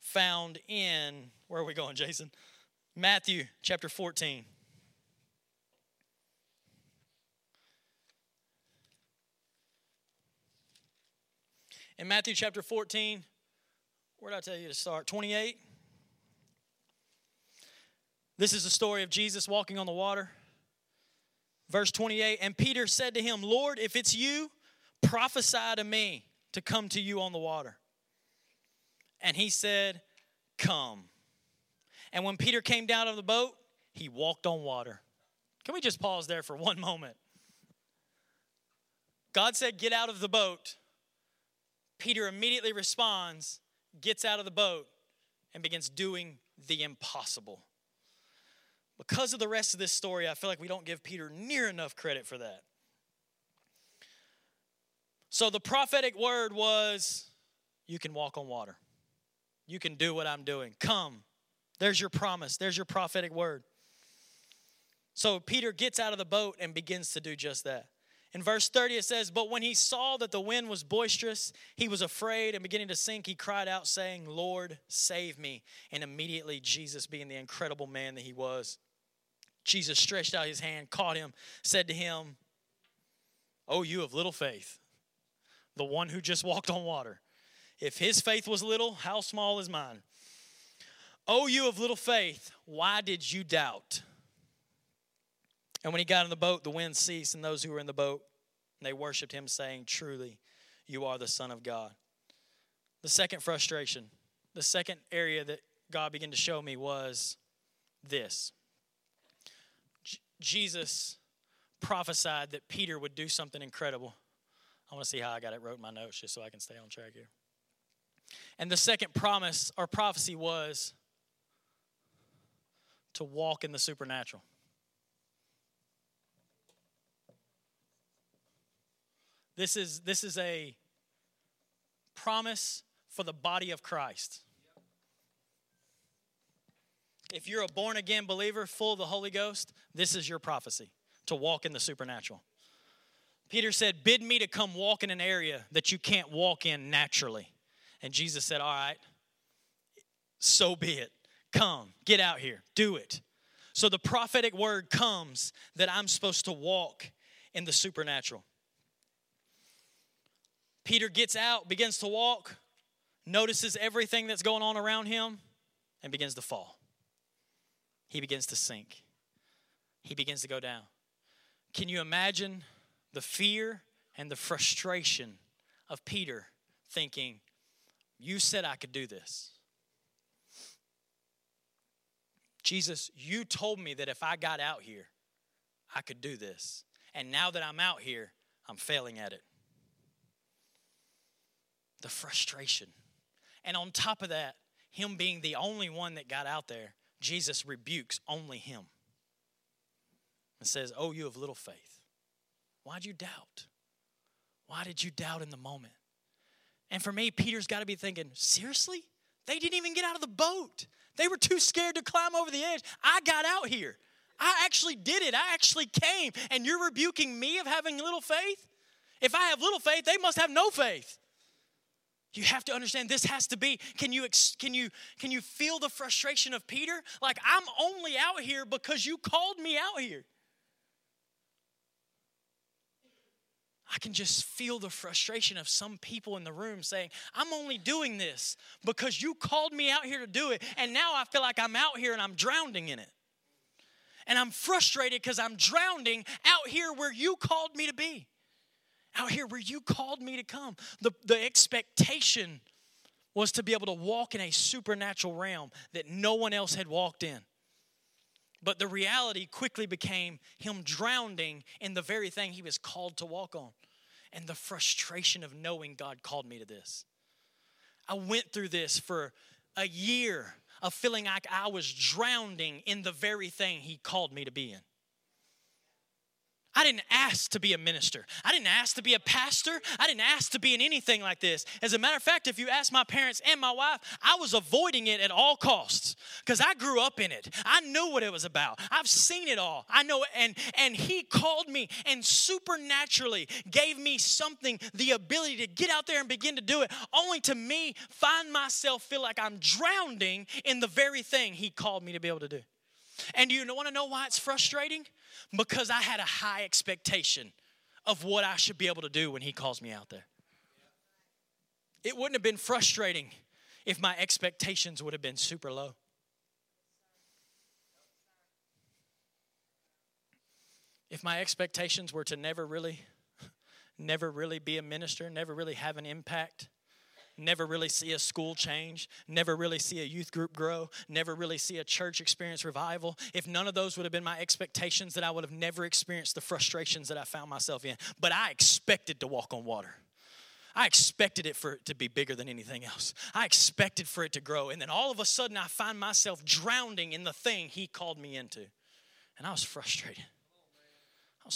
found in, where are we going, Jason? Matthew chapter 14. In Matthew chapter 14, where did I tell you to start? 28. This is the story of Jesus walking on the water. Verse 28, and Peter said to him, Lord, if it's you, prophesy to me to come to you on the water. And he said, come. And when Peter came down out of the boat, he walked on water. Can we just pause there for one moment? God said, get out of the boat. Peter immediately responds, gets out of the boat, and begins doing the impossible. Because of the rest of this story, I feel like we don't give Peter near enough credit for that. So the prophetic word was, you can walk on water. You can do what I'm doing. Come. There's your promise. There's your prophetic word. So Peter gets out of the boat and begins to do just that. In verse 30 it says, but when he saw that the wind was boisterous, he was afraid, and beginning to sink, he cried out, saying, Lord, save me. And immediately Jesus, being the incredible man that he was, Jesus stretched out his hand, caught him, said to him, oh, you of little faith, the one who just walked on water. If his faith was little, how small is mine? Oh, you of little faith, why did you doubt? And when he got in the boat, the wind ceased, and those who were in the boat, they worshiped him, saying, truly, you are the Son of God. The second frustration, the second area that God began to show me was this. Jesus prophesied that Peter would do something incredible. I want to see how I got it wrote in my notes just so I can stay on track here. And the second promise or prophecy was to walk in the supernatural. This is a promise for the body of Christ. If you're a born-again believer full of the Holy Ghost, this is your prophecy, to walk in the supernatural. Peter said, bid me to come walk in an area that you can't walk in naturally. And Jesus said, all right, so be it. Come, get out here, do it. So the prophetic word comes that I'm supposed to walk in the supernatural. Peter gets out, begins to walk, notices everything that's going on around him, and begins to fall. He begins to sink. He begins to go down. Can you imagine the fear and the frustration of Peter thinking, you said I could do this. Jesus, you told me that if I got out here, I could do this. And now that I'm out here, I'm failing at it. The frustration And on top of that, him being the only one that got out there, Jesus rebukes only him and says, "Oh, you of little faith. Why'd you doubt? Why did you doubt in the moment?" And for me, Peter's got to be thinking, seriously? They didn't even get out of the boat. They were too scared to climb over the edge. I got out here. I actually did it. I actually came. And you're rebuking me of having little faith? If I have little faith, they must have no faith. You have to understand this has to be. Can you feel the frustration of Peter? Like, I'm only out here because you called me out here. I can just feel the frustration of some people in the room saying, I'm only doing this because you called me out here to do it. And now I feel like I'm out here and I'm drowning in it. And I'm frustrated because I'm drowning out here where you called me to be. Out here where you called me to come. The expectation was to be able to walk in a supernatural realm that no one else had walked in. But the reality quickly became him drowning in the very thing he was called to walk on. And the frustration of knowing God called me to this. I went through this for a year of feeling like I was drowning in the very thing he called me to be in. I didn't ask to be a minister. I didn't ask to be a pastor. I didn't ask to be in anything like this. As a matter of fact, if you ask my parents and my wife, I was avoiding it at all costs because I grew up in it. I knew what it was about. I've seen it all. I know it. And he called me and supernaturally gave me something, the ability to get out there and begin to do it, only to me find myself feel like I'm drowning in the very thing he called me to be able to do. And do you want to know why it's frustrating? Because I had a high expectation of what I should be able to do when he calls me out there. It wouldn't have been frustrating if my expectations would have been super low. If my expectations were to never really be a minister, never really have an impact, never really see a school change, never really see a youth group grow, never really see a church experience revival. If none of those would have been my expectations, then I would have never experienced the frustrations that I found myself in. But I expected to walk on water. I expected it for it to be bigger than anything else. I expected for it to grow. And then all of a sudden, I find myself drowning in the thing he called me into. And I was frustrated. I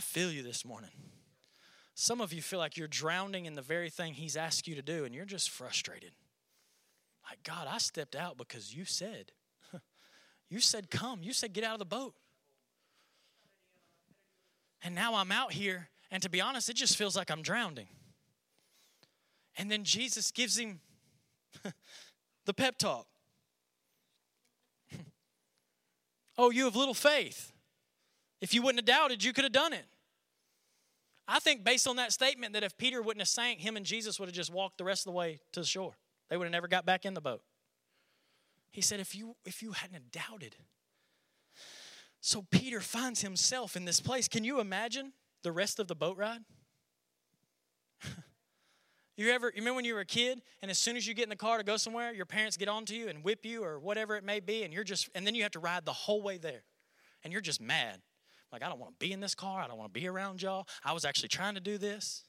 feel you this morning. Some of you feel like you're drowning in the very thing he's asked you to do, and you're just frustrated. Like, God, I stepped out because you said. You said come. You said get out of the boat. And now I'm out here, and to be honest, it just feels like I'm drowning. And then Jesus gives him the pep talk. Oh, you have little faith. If you wouldn't have doubted, you could have done it. I think based on that statement that if Peter wouldn't have sank, him and Jesus would have just walked the rest of the way to the shore. They would have never got back in the boat. He said, if you hadn't have doubted. So Peter finds himself in this place. Can you imagine the rest of the boat ride? You remember when you were a kid, and as soon as you get in the car to go somewhere, your parents get onto you and whip you or whatever it may be, and then you have to ride the whole way there. And you're just mad. Like, I don't want to be in this car. I don't want to be around y'all. I was actually trying to do this.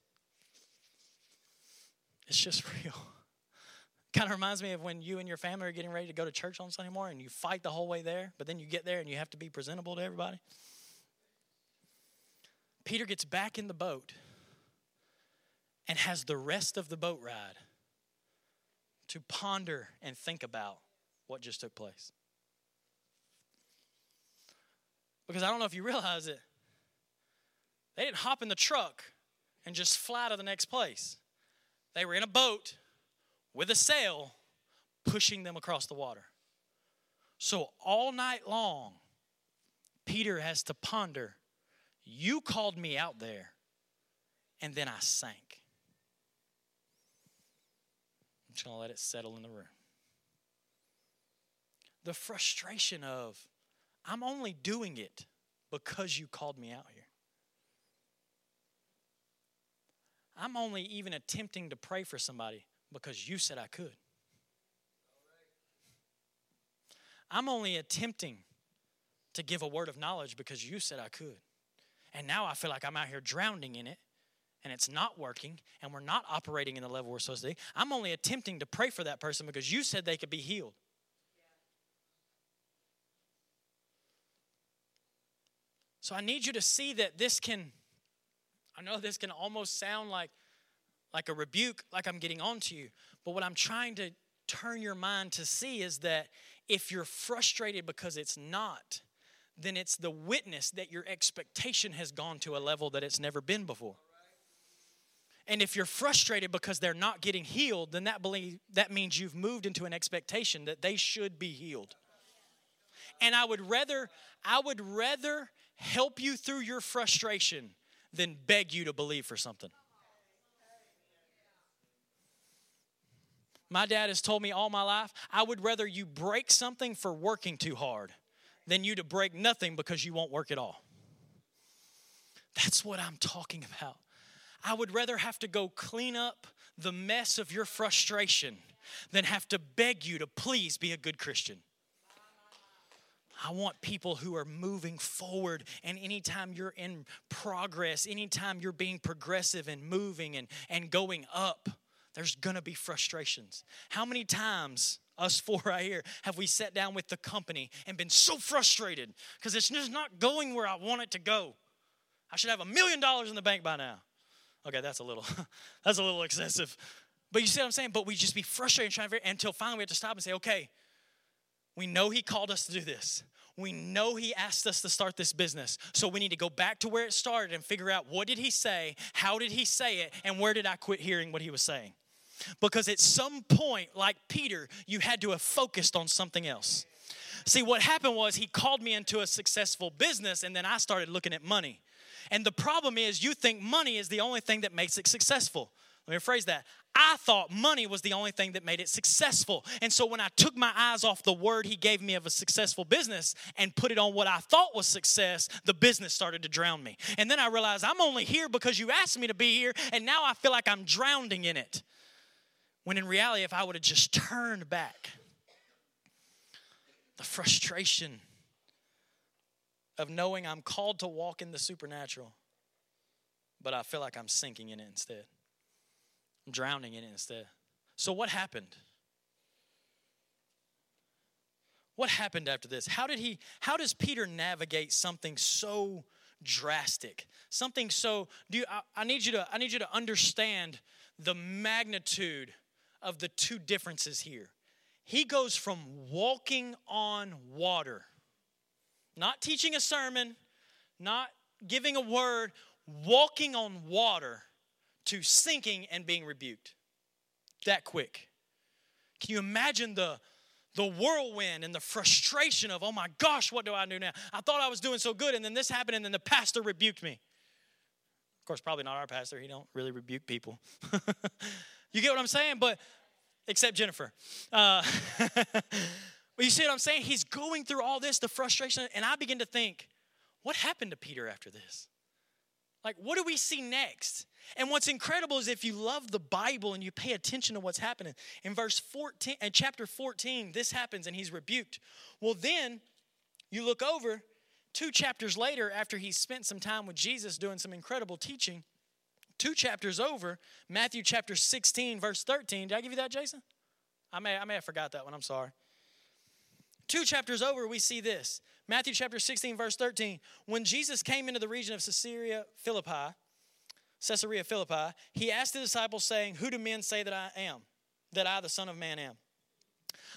It's just real. Kind of reminds me of when you and your family are getting ready to go to church on Sunday morning and you fight the whole way there, but then you get there and you have to be presentable to everybody. Peter gets back in the boat and has the rest of the boat ride to ponder and think about what just took place. Because I don't know if you realize it, they didn't hop in the truck and just fly to the next place. They were in a boat with a sail pushing them across the water. So all night long, Peter has to ponder, you called me out there, and then I sank. I'm just going to let it settle in the room. The frustration of, I'm only doing it because you called me out here. I'm only even attempting to pray for somebody because you said I could. I'm only attempting to give a word of knowledge because you said I could. And now I feel like I'm out here drowning in it, and it's not working, and we're not operating in the level we're supposed to be, I'm only attempting to pray for that person because you said they could be healed. So I need you to see that this can, I know this can almost sound like a rebuke, like I'm getting on to you. But what I'm trying to turn your mind to see is that if you're frustrated because it's not, then it's the witness that your expectation has gone to a level that it's never been before. And if you're frustrated because they're not getting healed, then that means you've moved into an expectation that they should be healed. And I would rather help you through your frustration than beg you to believe for something. My dad has told me all my life, I would rather you break something for working too hard than you to break nothing because you won't work at all. That's what I'm talking about. I would rather have to go clean up the mess of your frustration than have to beg you to please be a good Christian. I want people who are moving forward, and anytime you're in progress, anytime you're being progressive and moving and going up, there's going to be frustrations. How many times, us four right here, have we sat down with the company and been so frustrated because it's just not going where I want it to go? I should have $1 million in the bank by now. Okay, that's a little excessive. But you see what I'm saying? But we just be frustrated trying to, until finally we have to stop and say, okay, we know he called us to do this. We know he asked us to start this business. So we need to go back to where it started and figure out what did he say, how did he say it, and where did I quit hearing what he was saying? Because at some point, like Peter, you had to have focused on something else. See, what happened was he called me into a successful business, and then I started looking at money. And the problem is you think money is the only thing that makes it successful. Let me rephrase that. I thought money was the only thing that made it successful. And so when I took my eyes off the word he gave me of a successful business and put it on what I thought was success, the business started to drown me. And then I realized I'm only here because you asked me to be here, and now I feel like I'm drowning in it. When in reality, if I would have just turned back, the frustration of knowing I'm called to walk in the supernatural, but I feel like I'm sinking in it instead. I'm drowning in it instead. So what happened? What happened after this? How does Peter navigate something so drastic? Something so, I need you to understand the magnitude of the two differences here. He goes from walking on water, not teaching a sermon, not giving a word, walking on water, to sinking and being rebuked that quick. Can you imagine the whirlwind and the frustration of, oh my gosh, what do I do now? I thought I was doing so good, and then this happened, and then the pastor rebuked me. Of course, probably not our pastor. He don't really rebuke people. You get what I'm saying? But except Jennifer. But you see what I'm saying? He's going through all this, the frustration, and I begin to think, what happened to Peter after this? Like, what do we see next? And what's incredible is if you love the Bible and you pay attention to what's happening, in verse 14, in chapter 14, this happens and he's rebuked. Well, then you look over 2 chapters later after he spent some time with Jesus doing some incredible teaching, 2 chapters over, Matthew chapter 16, verse 13. Did I give you that, Jason? I may have forgot that one. I'm sorry. 2 chapters over, we see this. Matthew chapter 16, verse 13. When Jesus came into the region of Caesarea Philippi, he asked the disciples, saying, who do men say that I am, that I, the Son of Man, am?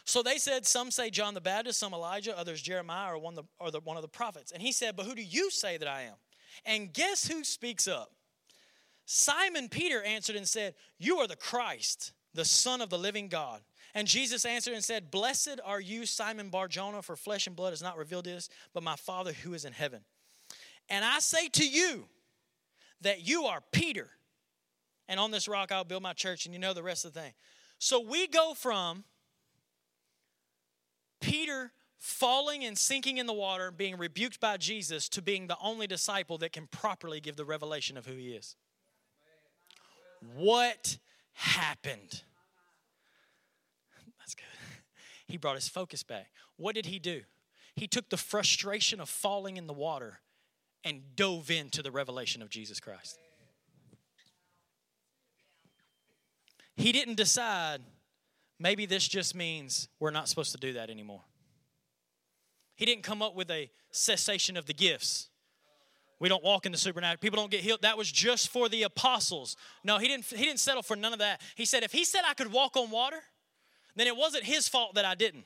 So they said, some say John the Baptist, some Elijah, others Jeremiah, or one of the prophets. And he said, but who do you say that I am? And guess who speaks up? Simon Peter answered and said, you are the Christ, the Son of the living God. And Jesus answered and said, blessed are you, Simon Bar-Jonah, for flesh and blood has not revealed this, but my Father who is in heaven. And I say to you that you are Peter, and on this rock I'll build my church, and you know the rest of the thing. So we go from Peter falling and sinking in the water, being rebuked by Jesus, to being the only disciple that can properly give the revelation of who he is. What happened? That's good. He brought his focus back. What did he do? He took the frustration of falling in the water and dove into the revelation of Jesus Christ. He didn't decide, maybe this just means we're not supposed to do that anymore. He didn't come up with a cessation of the gifts. We don't walk in the supernatural. People don't get healed. That was just for the apostles. No, he didn't settle for none of that. He said, if he said I could walk on water, then it wasn't his fault that I didn't.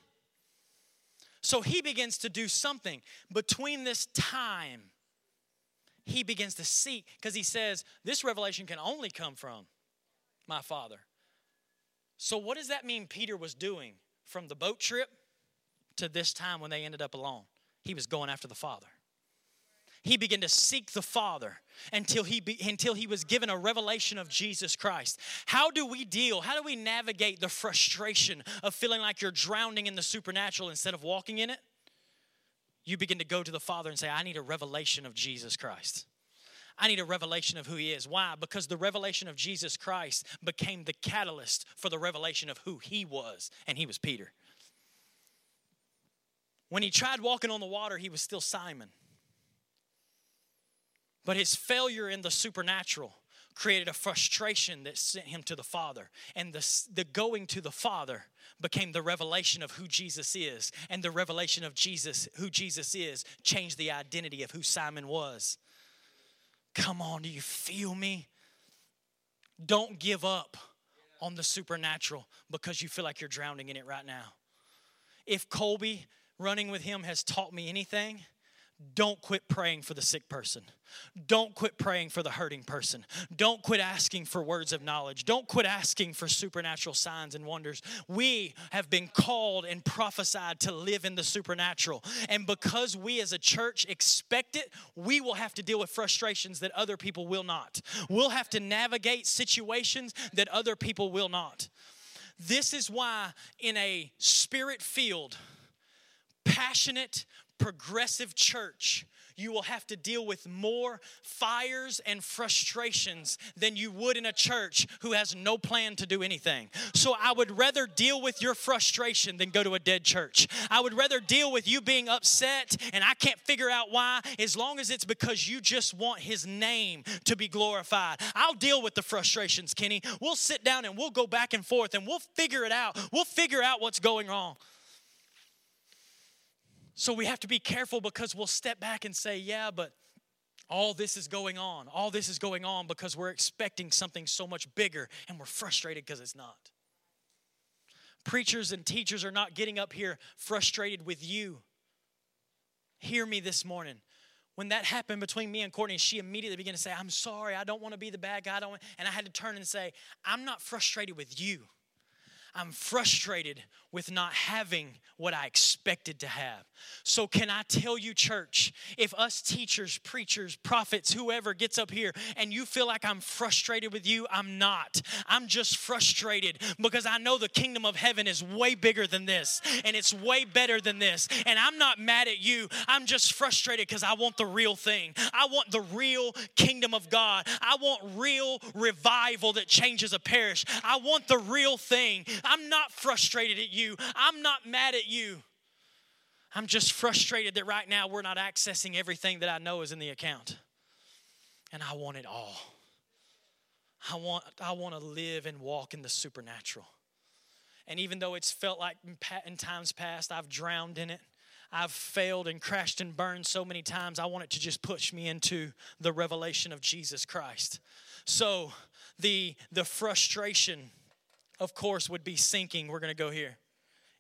So he begins to do something. Between this time, he begins to seek, because he says, this revelation can only come from my Father. So what does that mean Peter was doing from the boat trip to this time when they ended up alone? He was going after the Father. He began to seek the Father until he was given a revelation of Jesus Christ. How do we deal? How do we navigate the frustration of feeling like you're drowning in the supernatural instead of walking in it? You begin to go to the Father and say, I need a revelation of Jesus Christ. I need a revelation of who He is. Why? Because the revelation of Jesus Christ became the catalyst for the revelation of who He was, and He was Peter. When he tried walking on the water, he was still Simon. But his failure in the supernatural created a frustration that sent him to the Father. And the going to the Father became the revelation of who Jesus is. And the revelation of Jesus, who Jesus is, changed the identity of who Simon was. Come on, do you feel me? Don't give up on the supernatural because you feel like you're drowning in it right now. If Colby, running with him, has taught me anything, don't quit praying for the sick person. Don't quit praying for the hurting person. Don't quit asking for words of knowledge. Don't quit asking for supernatural signs and wonders. We have been called and prophesied to live in the supernatural. And because we as a church expect it, we will have to deal with frustrations that other people will not. We'll have to navigate situations that other people will not. This is why in a spirit-filled, passionate, progressive church, you will have to deal with more fires and frustrations than you would in a church who has no plan to do anything. So I would rather deal with your frustration than go to a dead church. I would rather deal with you being upset and I can't figure out why, as long as it's because you just want His name to be glorified. I'll deal with the frustrations, Kenny. We'll sit down and we'll go back and forth and we'll figure it out. We'll figure out what's going wrong. So we have to be careful because we'll step back and say, yeah, but all this is going on. All this is going on because we're expecting something so much bigger and we're frustrated because it's not. Preachers and teachers are not getting up here frustrated with you. Hear me this morning. When that happened between me and Courtney, she immediately began to say, I'm sorry, I don't want to be the bad guy. And I had to turn and say, I'm not frustrated with you. I'm frustrated with not having what I expected to have. So can I tell you, church, if us teachers, preachers, prophets, whoever gets up here and you feel like I'm frustrated with you, I'm not. I'm just frustrated because I know the kingdom of heaven is way bigger than this and it's way better than this. And I'm not mad at you. I'm just frustrated because I want the real thing. I want the real kingdom of God. I want real revival that changes a parish. I want the real thing. I'm not frustrated at you. I'm not mad at you. I'm just frustrated that right now we're not accessing everything that I know is in the account. And I want it all. I want to live and walk in the supernatural. And even though it's felt like in times past I've drowned in it, I've failed and crashed and burned so many times, I want it to just push me into the revelation of Jesus Christ. So the frustration, of course, would be sinking. We're going to go here.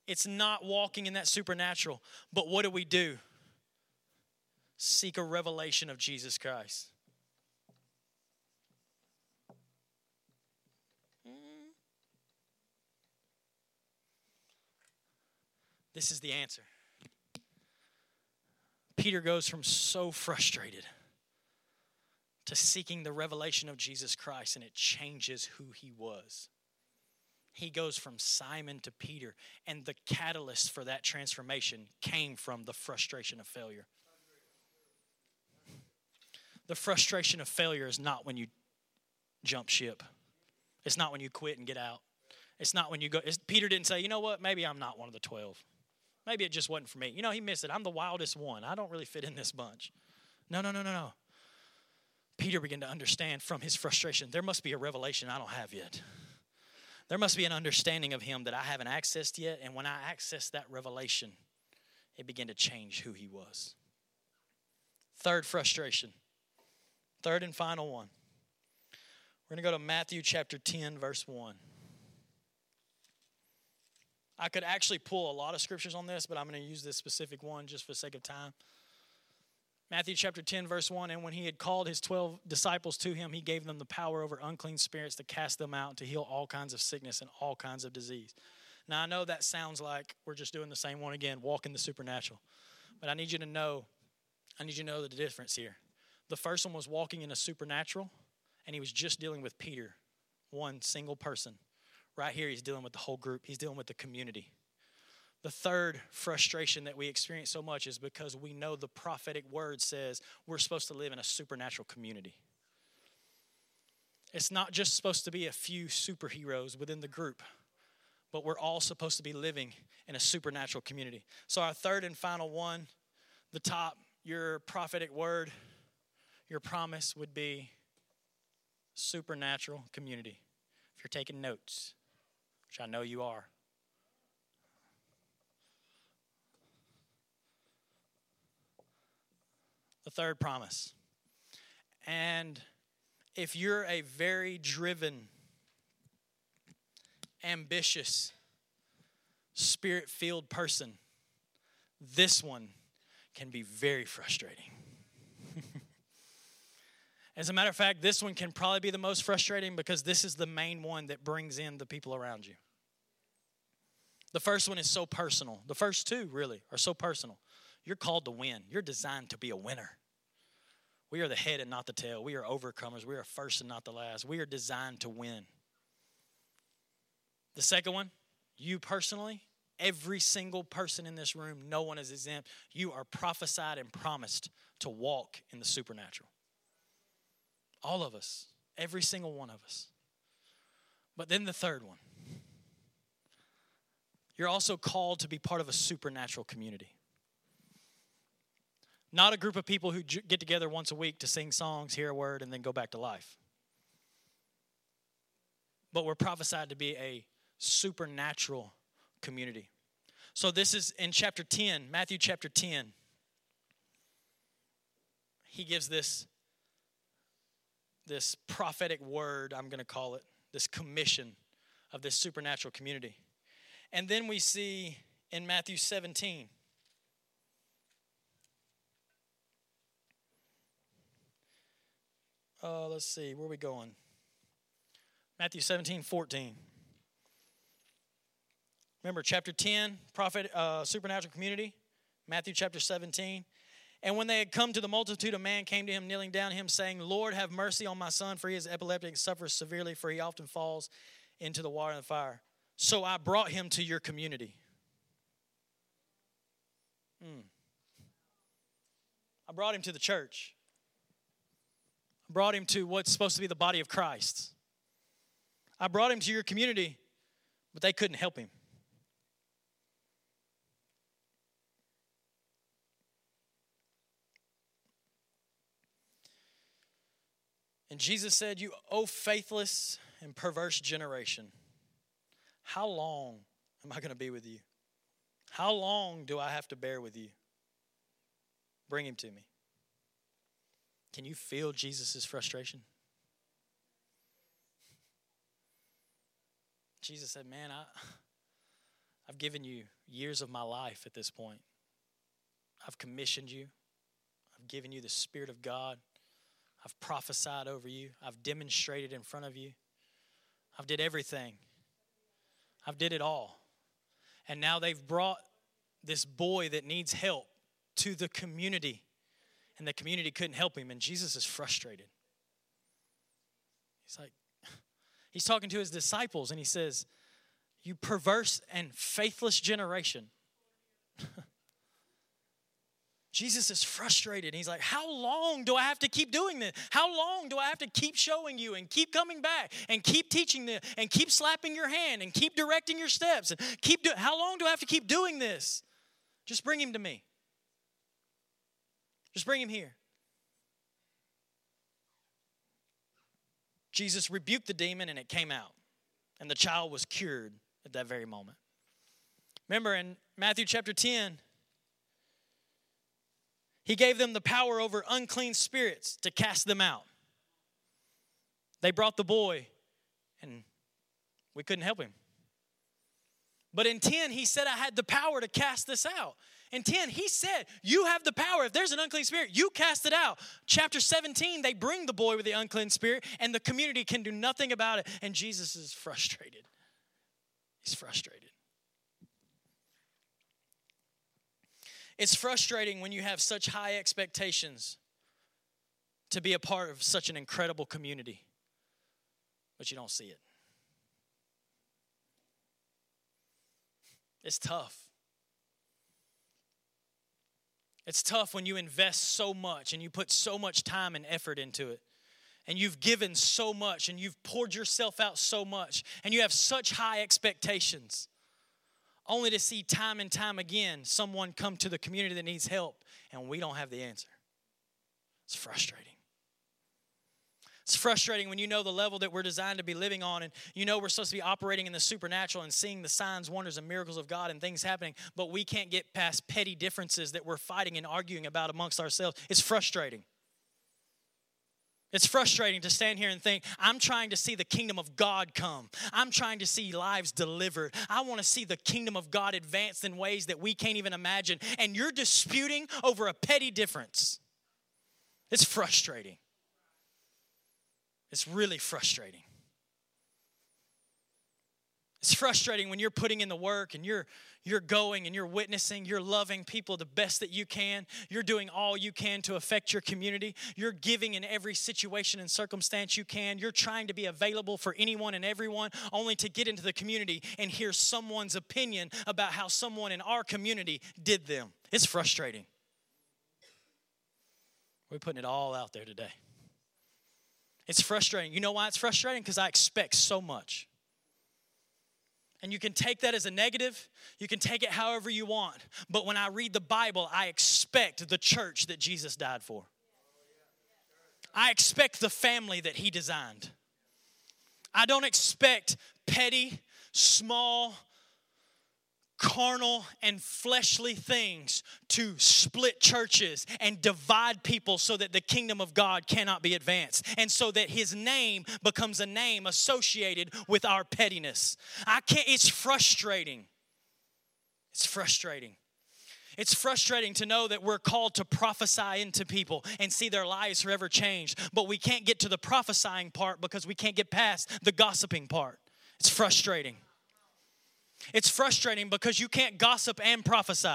It's not walking in that supernatural. But what do? Seek a revelation of Jesus Christ. This is the answer. Peter goes from so frustrated to seeking the revelation of Jesus Christ, and it changes who he was. He goes from Simon to Peter, and the catalyst for that transformation came from the frustration of failure. The frustration of failure is not when you jump ship. It's not when you quit and get out. It's not when you go. Peter didn't say, you know what, maybe I'm not one of the 12. Maybe it just wasn't for me. You know, he missed it. I'm the wildest one. I don't really fit in this bunch. No. Peter began to understand from his frustration, there must be a revelation I don't have yet. there must be an understanding of him that I haven't accessed yet. And when I accessed that revelation, it began to change who he was. Third frustration. Third and final one. We're going to go to Matthew chapter 10, verse 1. I could actually pull a lot of scriptures on this, but I'm going to use this specific one just for the sake of time. Matthew chapter 10, verse 1, and when he had called his 12 disciples to him, he gave them the power over unclean spirits to cast them out, to heal all kinds of sickness and all kinds of disease. Now, I know that sounds like we're just doing the same one again, walking the supernatural. But I need you to know the difference here. The first one was walking in a supernatural, and he was just dealing with Peter, one single person. Right here, he's dealing with the whole group. He's dealing with the community. The third frustration that we experience so much is because we know the prophetic word says we're supposed to live in a supernatural community. It's not just supposed to be a few superheroes within the group, but we're all supposed to be living in a supernatural community. So our third and final one, the top, your prophetic word, your promise would be supernatural community. If you're taking notes, which I know you are. The third promise. And if you're a very driven, ambitious, spirit-filled person, this one can be very frustrating. As a matter of fact, this one can probably be the most frustrating because this is the main one that brings in the people around you. The first one is so personal. The first two, really, are so personal. You're called to win. You're designed to be a winner. We are the head and not the tail. We are overcomers. We are first and not the last. We are designed to win. The second one, you personally, every single person in this room, no one is exempt. You are prophesied and promised to walk in the supernatural. All of us, every single one of us. But then the third one, you're also called to be part of a supernatural community. Not a group of people who get together once a week to sing songs, hear a word, and then go back to life. But we're prophesied to be a supernatural community. So this is in chapter 10, Matthew chapter 10. He gives this prophetic word, I'm going to call it, this commission of this supernatural community. And then we see in Matthew 17, let's see, where are we going? Matthew 17, 14. Remember, chapter 10, supernatural community, Matthew chapter 17. And when they had come to the multitude, a man came to him, kneeling down to him, saying, "Lord, have mercy on my son, for he is epileptic and suffers severely, for he often falls into the water and the fire. So I brought him to your community." I brought him to the church. I brought him to what's supposed to be the body of Christ. I brought him to your community, but they couldn't help him. And Jesus said, "You, O faithless and perverse generation, how long am I going to be with you? How long do I have to bear with you? Bring him to me." Can you feel Jesus' frustration? Jesus said, "Man, I've given you years of my life at this point. I've commissioned you. I've given you the Spirit of God. I've prophesied over you. I've demonstrated in front of you. I've did everything. I've did it all. And now they've brought this boy that needs help to the community. And the community couldn't help him." And Jesus is frustrated. He's talking to his disciples and he says, "You perverse and faithless generation." Jesus is frustrated. He's like, "How long do I have to keep doing this? How long do I have to keep showing you and keep coming back and keep teaching this and keep slapping your hand and keep directing your steps and keep doing? How long do I have to keep doing this? Just bring him to me. Just bring him here." Jesus rebuked the demon and it came out. And the child was cured at that very moment. Remember in Matthew chapter 10, he gave them the power over unclean spirits to cast them out. They brought the boy, and we couldn't help him. But in 10, he said, I had the power to cast this out. In 10, he said, you have the power. If there's an unclean spirit, you cast it out. Chapter 17, they bring the boy with the unclean spirit, and the community can do nothing about it. And Jesus is frustrated. He's frustrated. It's frustrating when you have such high expectations to be a part of such an incredible community, but you don't see it. It's tough. It's tough when you invest so much and you put so much time and effort into it. And you've given so much and you've poured yourself out so much. And you have such high expectations. Only to see time and time again someone come to the community that needs help and we don't have the answer. It's frustrating. It's frustrating when you know the level that we're designed to be living on and you know we're supposed to be operating in the supernatural and seeing the signs, wonders, and miracles of God and things happening, but we can't get past petty differences that we're fighting and arguing about amongst ourselves. It's frustrating. It's frustrating to stand here and think, I'm trying to see the kingdom of God come. I'm trying to see lives delivered. I want to see the kingdom of God advanced in ways that we can't even imagine. And you're disputing over a petty difference. It's frustrating. It's really frustrating. It's frustrating when you're putting in the work and you're going and you're witnessing, you're loving people the best that you can. You're doing all you can to affect your community. You're giving in every situation and circumstance you can. You're trying to be available for anyone and everyone, only to get into the community and hear someone's opinion about how someone in our community did them. It's frustrating. We're putting it all out there today. It's frustrating. You know why it's frustrating? Because I expect so much. And you can take that as a negative. You can take it however you want. But when I read the Bible, I expect the church that Jesus died for. I expect the family that he designed. I don't expect petty, small, carnal and fleshly things to split churches and divide people so that the kingdom of God cannot be advanced and so that his name becomes a name associated with our pettiness. It's frustrating. It's frustrating. It's frustrating to know that we're called to prophesy into people and see their lives forever changed, but we can't get to the prophesying part because we can't get past the gossiping part. It's frustrating. It's frustrating because you can't gossip and prophesy.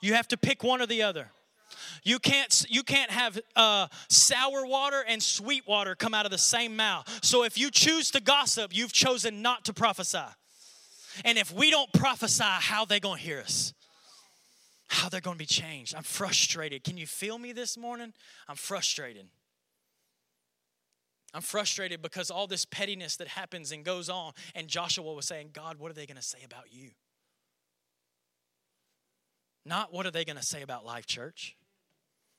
You have to pick one or the other. You can't have sour water and sweet water come out of the same mouth. So if you choose to gossip, you've chosen not to prophesy. And if we don't prophesy, how are they going to hear us? How they're going to be changed? I'm frustrated. Can you feel me this morning? I'm frustrated. I'm frustrated because all this pettiness that happens and goes on. And Joshua was saying, God, what are they going to say about you? Not what are they going to say about Life Church.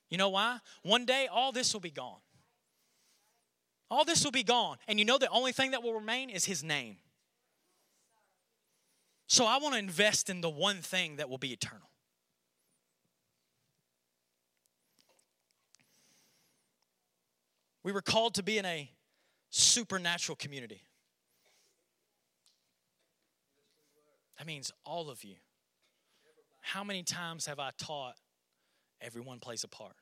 You know why? One day all this will be gone. All this will be gone. And you know the only thing that will remain is his name. So I want to invest in the one thing that will be eternal. We were called to be in a supernatural community. That means all of you. How many times have I taught everyone plays a part?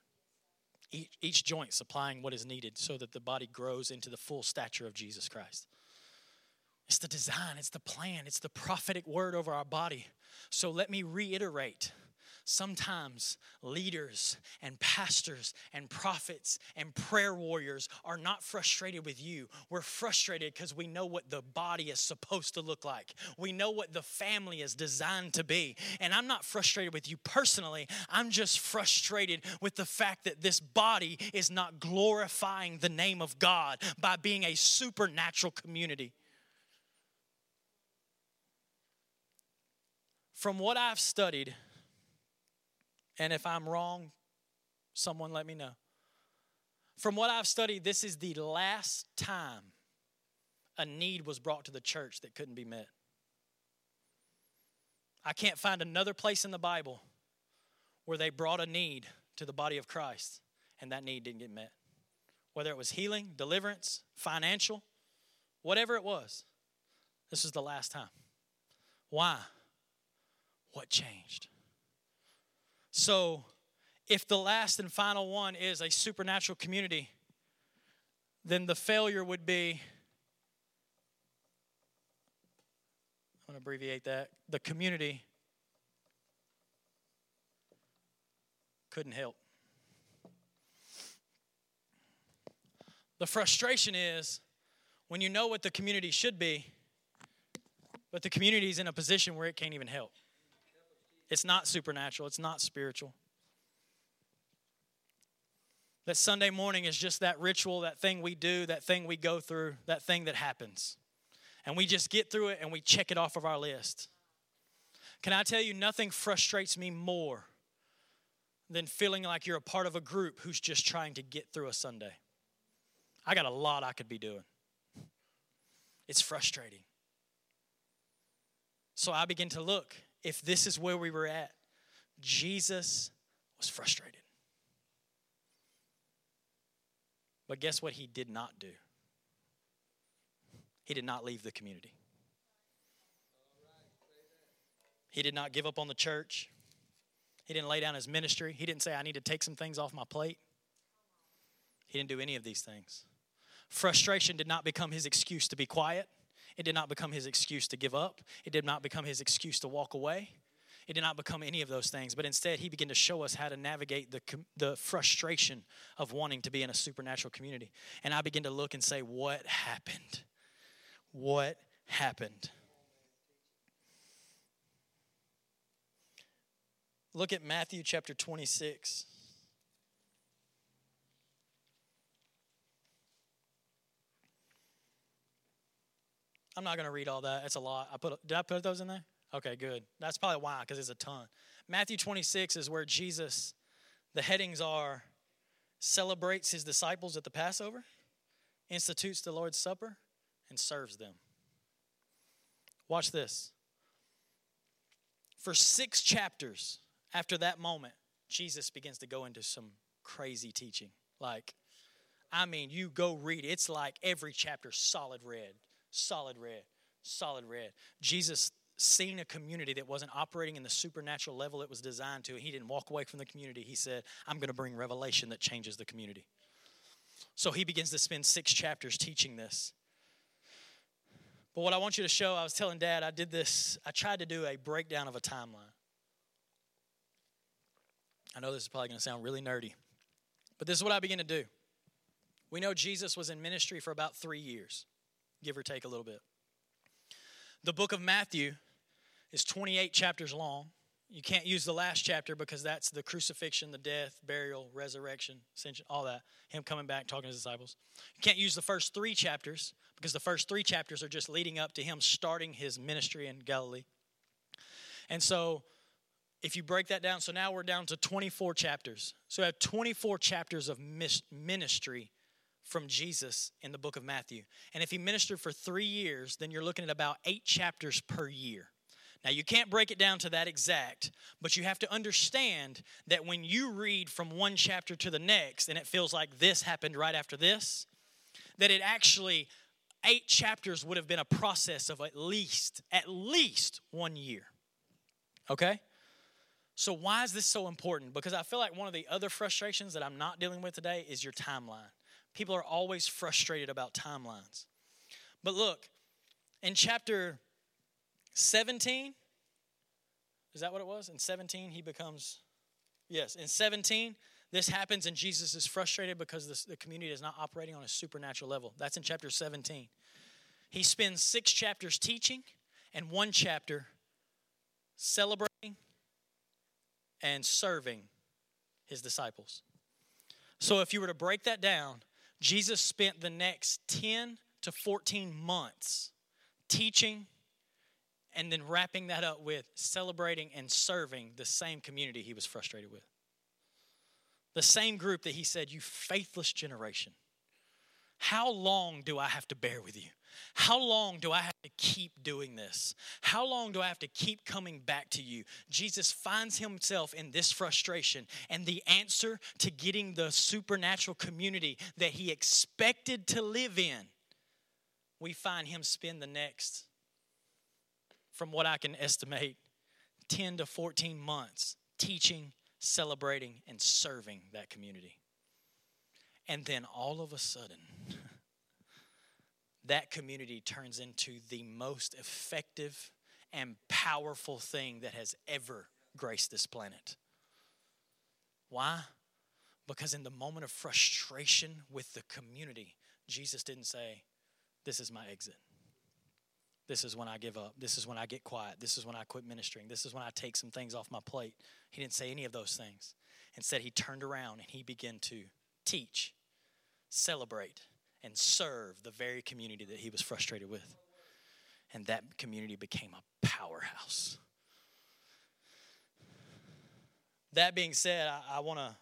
Each joint supplying what is needed so that the body grows into the full stature of Jesus Christ. It's the design, it's the plan, it's the prophetic word over our body. So let me reiterate. Sometimes leaders and pastors and prophets and prayer warriors are not frustrated with you. We're frustrated because we know what the body is supposed to look like. We know what the family is designed to be. And I'm not frustrated with you personally. I'm just frustrated with the fact that this body is not glorifying the name of God by being a supernatural community. From what I've studied, and if I'm wrong, someone let me know. From what I've studied, this is the last time a need was brought to the church that couldn't be met. I can't find another place in the Bible where they brought a need to the body of Christ and that need didn't get met. Whether it was healing, deliverance, financial, whatever it was, this was the last time. Why? What changed? So if the last and final one is a supernatural community, then the failure would be, I'm going to abbreviate that, the community couldn't help. The frustration is when you know what the community should be, but the community is in a position where it can't even help. It's not supernatural. It's not spiritual. That Sunday morning is just that ritual, that thing we do, that thing we go through, that thing that happens. And we just get through it and we check it off of our list. Can I tell you, nothing frustrates me more than feeling like you're a part of a group who's just trying to get through a Sunday. I got a lot I could be doing. It's frustrating. So I begin to look, if this is where we were at, Jesus was frustrated. But guess what he did not do? He did not leave the community. He did not give up on the church. He didn't lay down his ministry. He didn't say, I need to take some things off my plate. He didn't do any of these things. Frustration did not become his excuse to be quiet. It did not become his excuse to give up. It did not become his excuse to walk away. It did not become any of those things. But instead, he began to show us how to navigate the frustration of wanting to be in a supernatural community. And I began to look and say, what happened? What happened? Look at Matthew chapter 26. I'm not going to read all that. It's a lot. Did I put those in there? Okay, good. That's probably why, because it's a ton. Matthew 26 is where Jesus, the headings are, celebrates his disciples at the Passover, institutes the Lord's Supper, and serves them. Watch this. For 6 chapters after that moment, Jesus begins to go into some crazy teaching. You go read it. It's like every chapter, solid red. Solid red, solid red. Jesus seen a community that wasn't operating in the supernatural level it was designed to. He didn't walk away from the community. He said, I'm going to bring revelation that changes the community. So he begins to spend 6 chapters teaching this. But what I want you to show, I was telling Dad, I did this. I tried to do a breakdown of a timeline. I know this is probably going to sound really nerdy, but this is what I began to do. We know Jesus was in ministry for about 3 years. Give or take a little bit. The book of Matthew is 28 chapters long. You can't use the last chapter because that's the crucifixion, the death, burial, resurrection, ascension, all that. Him coming back, talking to his disciples. You can't use the first 3 chapters because the first 3 chapters are just leading up to him starting his ministry in Galilee. And so if you break that down, so now we're down to 24 chapters. So we have 24 chapters of ministry from Jesus in the book of Matthew. And if he ministered for 3 years, then you're looking at about 8 chapters per year. Now, you can't break it down to that exact, but you have to understand that when you read from one chapter to the next, and it feels like this happened right after this, that it actually, 8 chapters would have been a process of at least 1 year. Okay? So why is this so important? Because I feel like one of the other frustrations that I'm not dealing with today is your timeline. People are always frustrated about timelines. But look, in chapter 17, is that what it was? In 17, he becomes, yes, in 17, this happens and Jesus is frustrated because the community is not operating on a supernatural level. That's in chapter 17. He spends 6 chapters teaching and 1 chapter celebrating and serving his disciples. So if you were to break that down, Jesus spent the next 10 to 14 months teaching and then wrapping that up with celebrating and serving the same community he was frustrated with. The same group that he said, you faithless generation, how long do I have to bear with you? How long do I have to keep doing this? How long do I have to keep coming back to you? Jesus finds himself in this frustration, and the answer to getting the supernatural community that he expected to live in, we find him spend the next, from what I can estimate, 10 to 14 months teaching, celebrating, and serving that community. And then all of a sudden, that community turns into the most effective and powerful thing that has ever graced this planet. Why? Because in the moment of frustration with the community, Jesus didn't say, this is my exit. This is when I give up. This is when I get quiet. This is when I quit ministering. This is when I take some things off my plate. He didn't say any of those things. Instead, he turned around and he began to teach, celebrate, and serve the very community that he was frustrated with. And that community became a powerhouse. That being said, I want to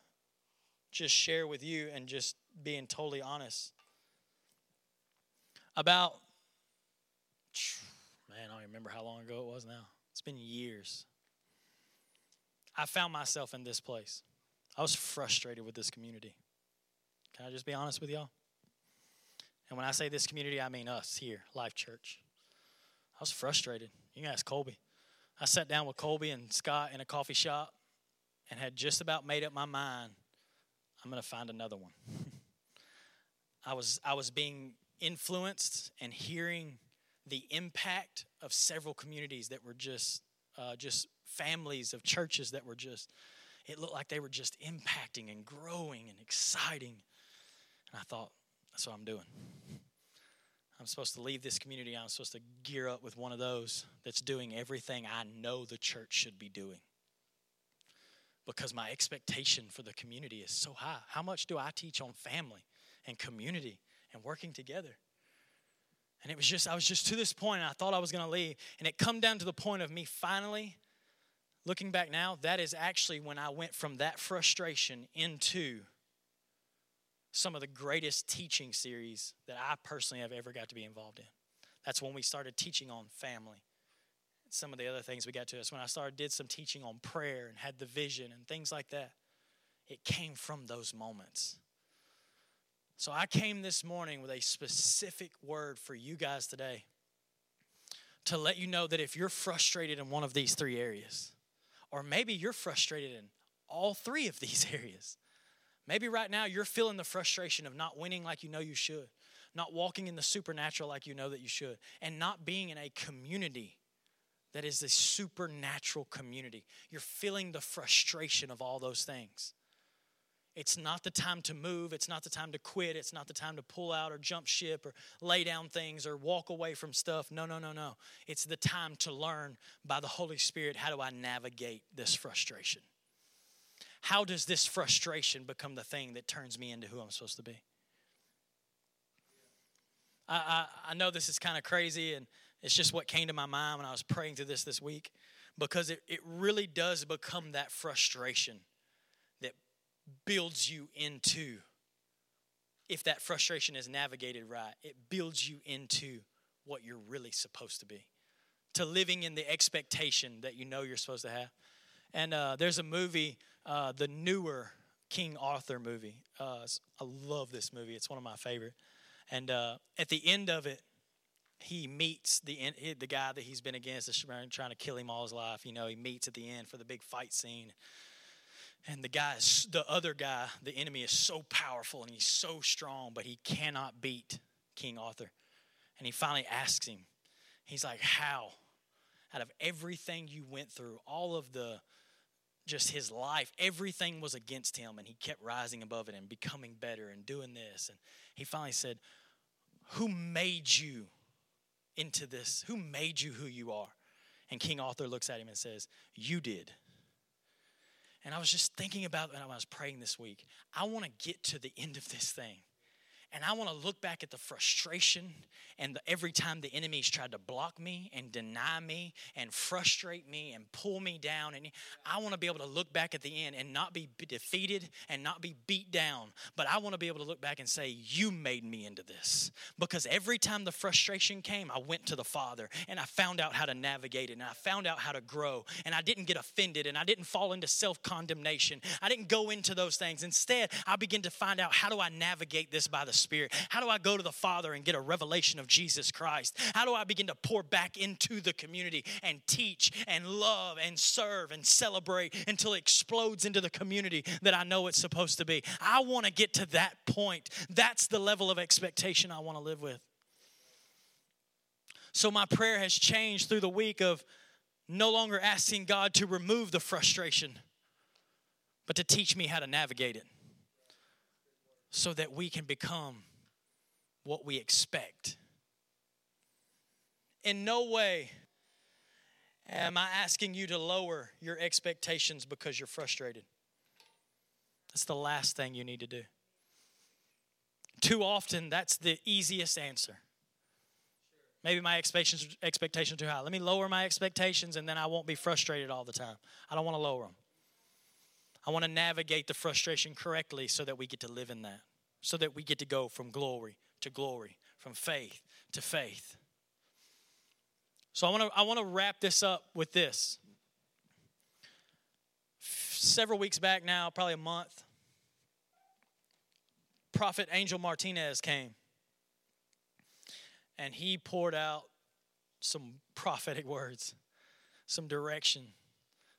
just share with you, and just being totally honest, about, man, I don't remember how long ago it was now. It's been years. I found myself in this place. I was frustrated with this community. Can I just be honest with y'all? And when I say this community, I mean us here, Life Church. I was frustrated. You can ask Colby. I sat down with Colby and Scott in a coffee shop and had just about made up my mind, I'm going to find another one. I was being influenced and hearing the impact of several communities that were just families of churches that were just, it looked like they were just impacting and growing and exciting. And I thought, that's what I'm doing. I'm supposed to leave this community. I'm supposed to gear up with one of those that's doing everything I know the church should be doing. Because my expectation for the community is so high. How much do I teach on family and community and working together? And I was just to this point, and I thought I was going to leave. And it come down to the point of me finally, looking back now, that is actually when I went from that frustration into some of the greatest teaching series that I personally have ever got to be involved in. That's when we started teaching on family. Some of the other things we got to. That's when I did some teaching on prayer and had the vision and things like that. It came from those moments. So I came this morning with a specific word for you guys today to let you know that if you're frustrated in one of these three areas, or maybe you're frustrated in all three of these areas, maybe right now you're feeling the frustration of not winning like you know you should, not walking in the supernatural like you know that you should, and not being in a community that is a supernatural community. You're feeling the frustration of all those things. It's not the time to move. It's not the time to quit. It's not the time to pull out or jump ship or lay down things or walk away from stuff. No. It's the time to learn by the Holy Spirit, how do I navigate this frustration? How does this frustration become the thing that turns me into who I'm supposed to be? I know this is kind of crazy, and it's just what came to my mind when I was praying through this week, because it really does become that frustration that builds you into, if that frustration is navigated right, it builds you into what you're really supposed to be, to living in the expectation that you know you're supposed to have. And there's a movie, the newer King Arthur movie. I love this movie. It's one of my favorite. And at the end of it, he meets the guy that he's been against, trying to kill him all his life. You know, he meets at the end for the big fight scene. And the other guy, the enemy, is so powerful and he's so strong, but he cannot beat King Arthur. And he finally asks him, he's like, how? Out of everything you went through, all of just his life, everything was against him, and he kept rising above it and becoming better and doing this. And he finally said, who made you into this? Who made you who you are? And King Arthur looks at him and says, you did. And I was just thinking about when I was praying this week. I want to get to the end of this thing And I want to look back at the frustration and every time the enemies tried to block me and deny me and frustrate me and pull me down. And I want to be able to look back at the end and not be defeated and not be beat down. But I want to be able to look back and say, you made me into this. Because every time the frustration came, I went to the Father and I found out how to navigate it and I found out how to grow. And I didn't get offended and I didn't fall into self-condemnation. I didn't go into those things. Instead, I began to find out, how do I navigate this by the Spirit? How do I go to the Father and get a revelation of Jesus Christ? How do I begin to pour back into the community and teach and love and serve and celebrate until it explodes into the community that I know it's supposed to be? I want to get to that point. That's the level of expectation I want to live with. So my prayer has changed through the week of no longer asking God to remove the frustration, but to teach me how to navigate it, so that we can become what we expect. In no way am I asking you to lower your expectations because you're frustrated. That's the last thing you need to do. Too often, that's the easiest answer. Maybe my expectations are too high. Let me lower my expectations and then I won't be frustrated all the time. I don't want to lower them. I want to navigate the frustration correctly so that we get to live in that, so that we get to go from glory to glory, from faith to faith. So I want to wrap this up with this. Several weeks back now, probably a month, Prophet Angel Martinez came, and he poured out some prophetic words, some direction,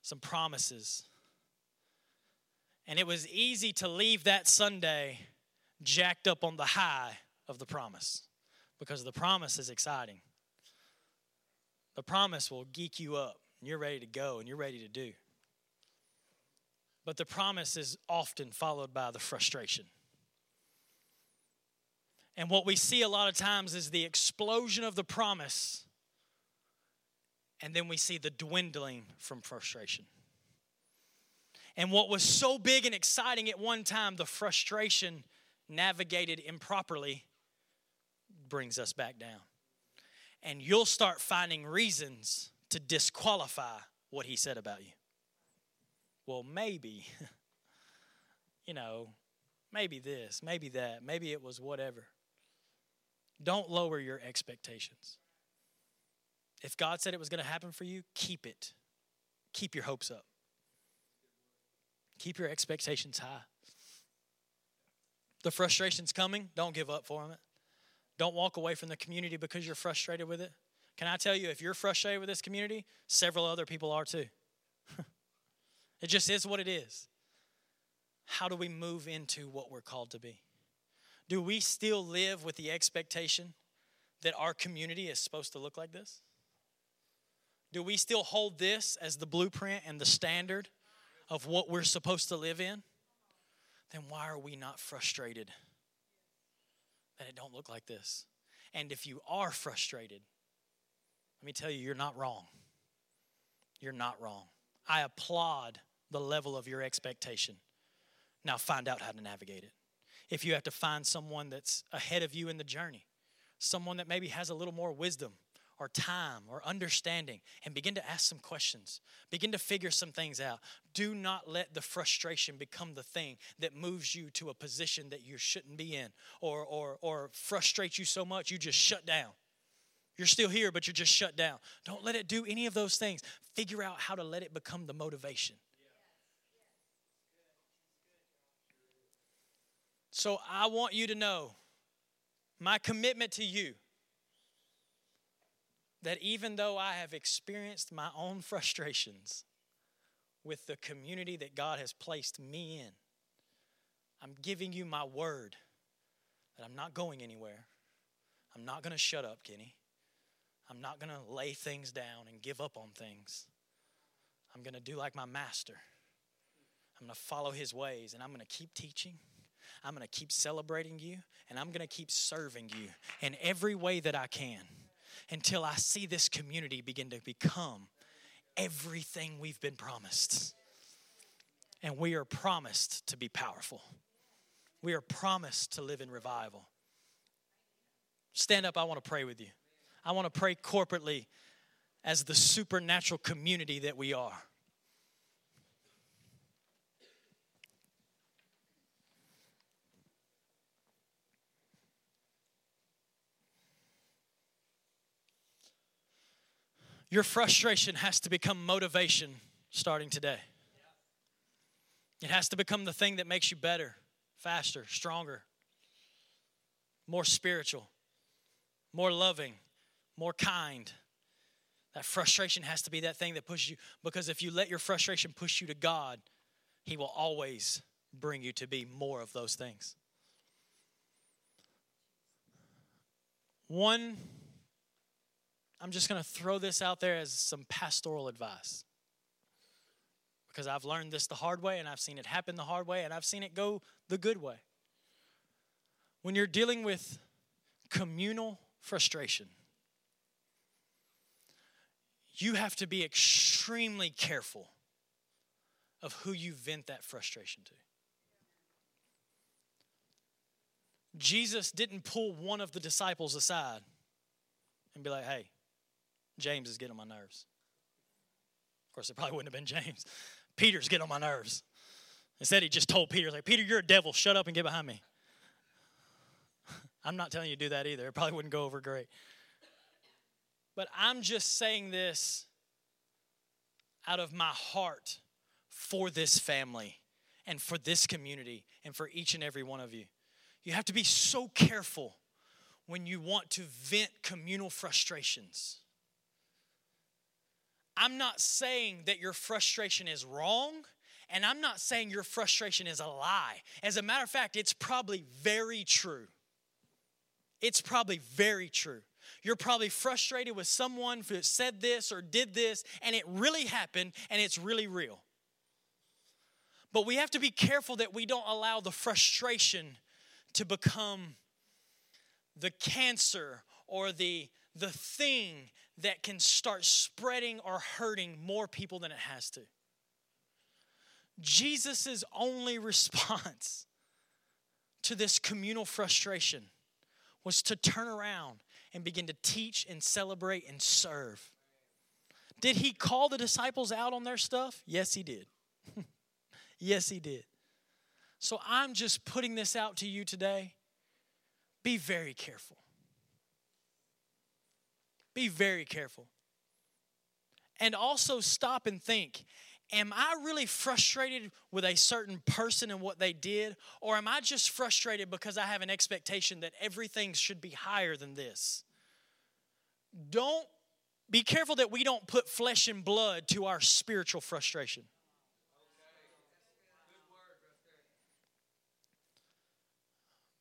some promises. And it was easy to leave that Sunday jacked up on the high of the promise, because the promise is exciting. The promise will geek you up, and you're ready to go, and you're ready to do. But the promise is often followed by the frustration. And what we see a lot of times is the explosion of the promise, and then we see the dwindling from frustration. And what was so big and exciting at one time, the frustration navigated improperly, brings us back down. And you'll start finding reasons to disqualify what he said about you. Well, maybe, maybe this, maybe that, maybe it was whatever. Don't lower your expectations. If God said it was going to happen for you, keep it. Keep your hopes up. Keep your expectations high. The frustration's coming. Don't give up for it. Don't walk away from the community because you're frustrated with it. Can I tell you, if you're frustrated with this community, several other people are too. It just is what it is. How do we move into what we're called to be? Do we still live with the expectation that our community is supposed to look like this? Do we still hold this as the blueprint and the standard of what we're supposed to live in? Then why are we not frustrated that it don't look like this? And if you are frustrated, let me tell you, you're not wrong. You're not wrong. I applaud the level of your expectation. Now find out how to navigate it. If you have to find someone that's ahead of you in the journey, someone that maybe has a little more wisdom or time or understanding, and begin to ask some questions. Begin to figure some things out. Do not let the frustration become the thing that moves you to a position that you shouldn't be in, or frustrates you so much you just shut down. You're still here, but you're just shut down. Don't let it do any of those things. Figure out how to let it become the motivation. So I want you to know my commitment to you, that even though I have experienced my own frustrations with the community that God has placed me in, I'm giving you my word that I'm not going anywhere. I'm not going to shut up, Kenny. I'm not going to lay things down and give up on things. I'm going to do like my master. I'm going to follow his ways, and I'm going to keep teaching. I'm going to keep celebrating you, and I'm going to keep serving you in every way that I can, until I see this community begin to become everything we've been promised. And we are promised to be powerful. We are promised to live in revival. stand up. I want to pray with you. I want to pray corporately as the supernatural community that we are. Your frustration has to become motivation starting today. It has to become the thing that makes you better, faster, stronger, more spiritual, more loving, more kind. That frustration has to be that thing that pushes you, because if you let your frustration push you to God, He will always bring you to be more of those things. I'm just going to throw this out there as some pastoral advice, because I've learned this the hard way, and I've seen it happen the hard way, and I've seen it go the good way. When you're dealing with communal frustration, you have to be extremely careful of who you vent that frustration to. Jesus didn't pull one of the disciples aside and be like, hey, James is getting on my nerves. Of course, it probably wouldn't have been James. Peter's getting on my nerves. Instead, he just told Peter, like, Peter, you're a devil. Shut up and get behind me. I'm not telling you to do that either. It probably wouldn't go over great. But I'm just saying this out of my heart for this family and for this community and for each and every one of you. You have to be so careful when you want to vent communal frustrations. I'm not saying that your frustration is wrong, and I'm not saying your frustration is a lie. As a matter of fact, it's probably very true. It's probably very true. You're probably frustrated with someone who said this or did this, and it really happened, and it's really real. But we have to be careful that we don't allow the frustration to become the cancer or the thing that can start spreading or hurting more people than it has to. Jesus' only response to this communal frustration was to turn around and begin to teach and celebrate and serve. Did he call the disciples out on their stuff? Yes, he did. Yes, he did. So I'm just putting this out to you today. Be very careful. Be very careful. And also stop and think, am I really frustrated with a certain person and what they did? Or am I just frustrated because I have an expectation that everything should be higher than this? Don't be careful that we don't put flesh and blood to our spiritual frustration.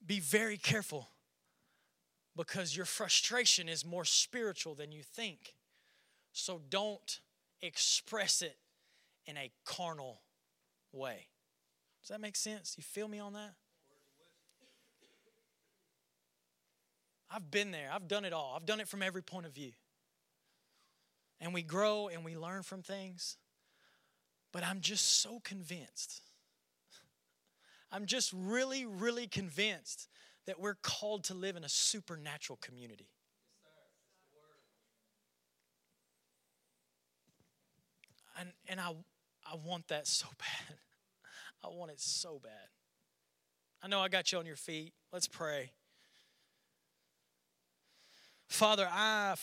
Be very careful, because your frustration is more spiritual than you think. So don't express it in a carnal way. Does that make sense? You feel me on that? I've been there. I've done it all. I've done it from every point of view. And we grow and we learn from things. But I'm just so convinced. I'm just really, really convinced that we're called to live in a supernatural community. And I want that so bad. I want it so bad. I know I got you on your feet. Let's pray. Father, I'm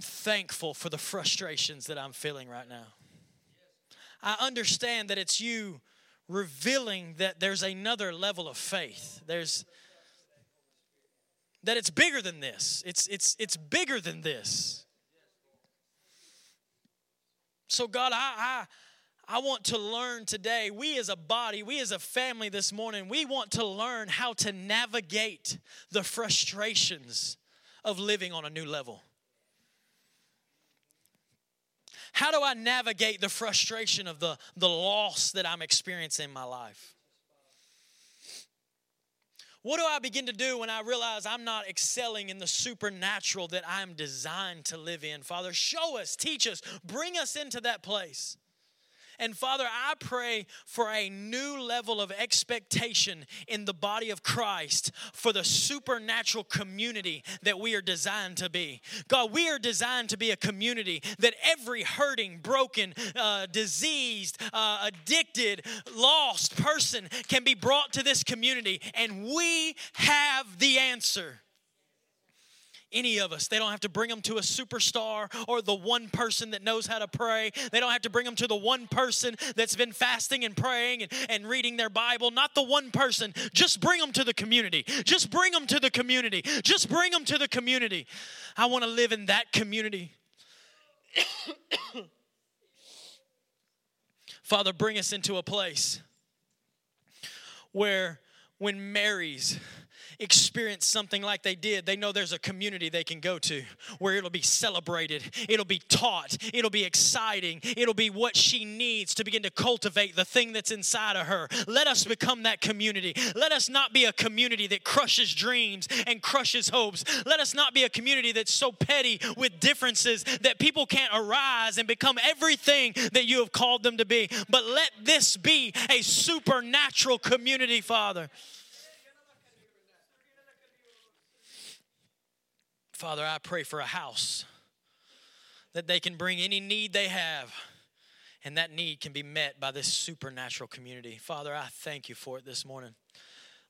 thankful for the frustrations that I'm feeling right now. I understand that it's you revealing that there's another level of faith. That it's bigger than this. It's bigger than this. So God, I want to learn today. We as a body, we as a family this morning, we want to learn how to navigate the frustrations of living on a new level. How do I navigate the frustration of the loss that I'm experiencing in my life? What do I begin to do when I realize I'm not excelling in the supernatural that I'm designed to live in? Father, show us, teach us, bring us into that place. And Father, I pray for a new level of expectation in the body of Christ for the supernatural community that we are designed to be. God, we are designed to be a community that every hurting, broken, diseased, addicted, lost person can be brought to this community, and we have the answer. Any of us. They don't have to bring them to a superstar or the one person that knows how to pray. They don't have to bring them to the one person that's been fasting and praying and reading their Bible. Not the one person. Just bring them to the community. Just bring them to the community. Just bring them to the community. I want to live in that community. Father, bring us into a place where when Mary's experience something like they did, they know there's a community they can go to where it'll be celebrated, it'll be taught, it'll be exciting, it'll be what she needs to begin to cultivate the thing that's inside of her. Let us become that community. Let us not be a community that crushes dreams and crushes hopes. Let us not be a community that's so petty with differences that people can't arise and become everything that you have called them to be. But let this be a supernatural community, Father. Father, I pray for a house that they can bring any need they have, and that need can be met by this supernatural community. Father, I thank you for it this morning.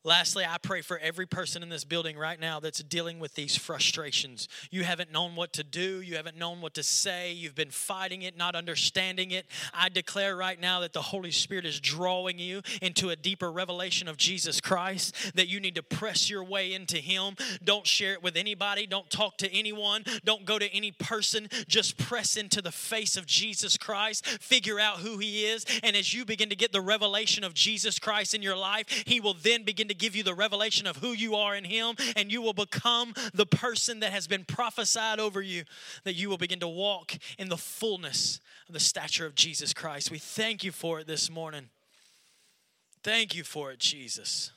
Lastly, I pray for every person in this building right now that's dealing with these frustrations. You haven't known what to do. You haven't known what to say. You've been fighting it, not understanding it. I declare right now that the Holy Spirit is drawing you into a deeper revelation of Jesus Christ, that you need to press your way into Him. Don't share it with anybody. Don't talk to anyone. Don't go to any person. Just press into the face of Jesus Christ. Figure out who He is. And as you begin to get the revelation of Jesus Christ in your life, He will then begin to give you the revelation of who you are in Him, and you will become the person that has been prophesied over you, that you will begin to walk in the fullness of the stature of Jesus Christ. We thank you for it this morning. Thank you for it, Jesus.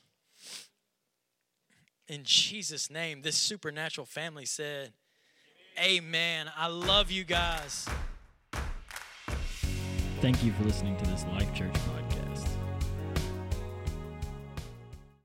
In Jesus' name, this supernatural family said, amen. I love you guys. Thank you for listening to this Life Church podcast.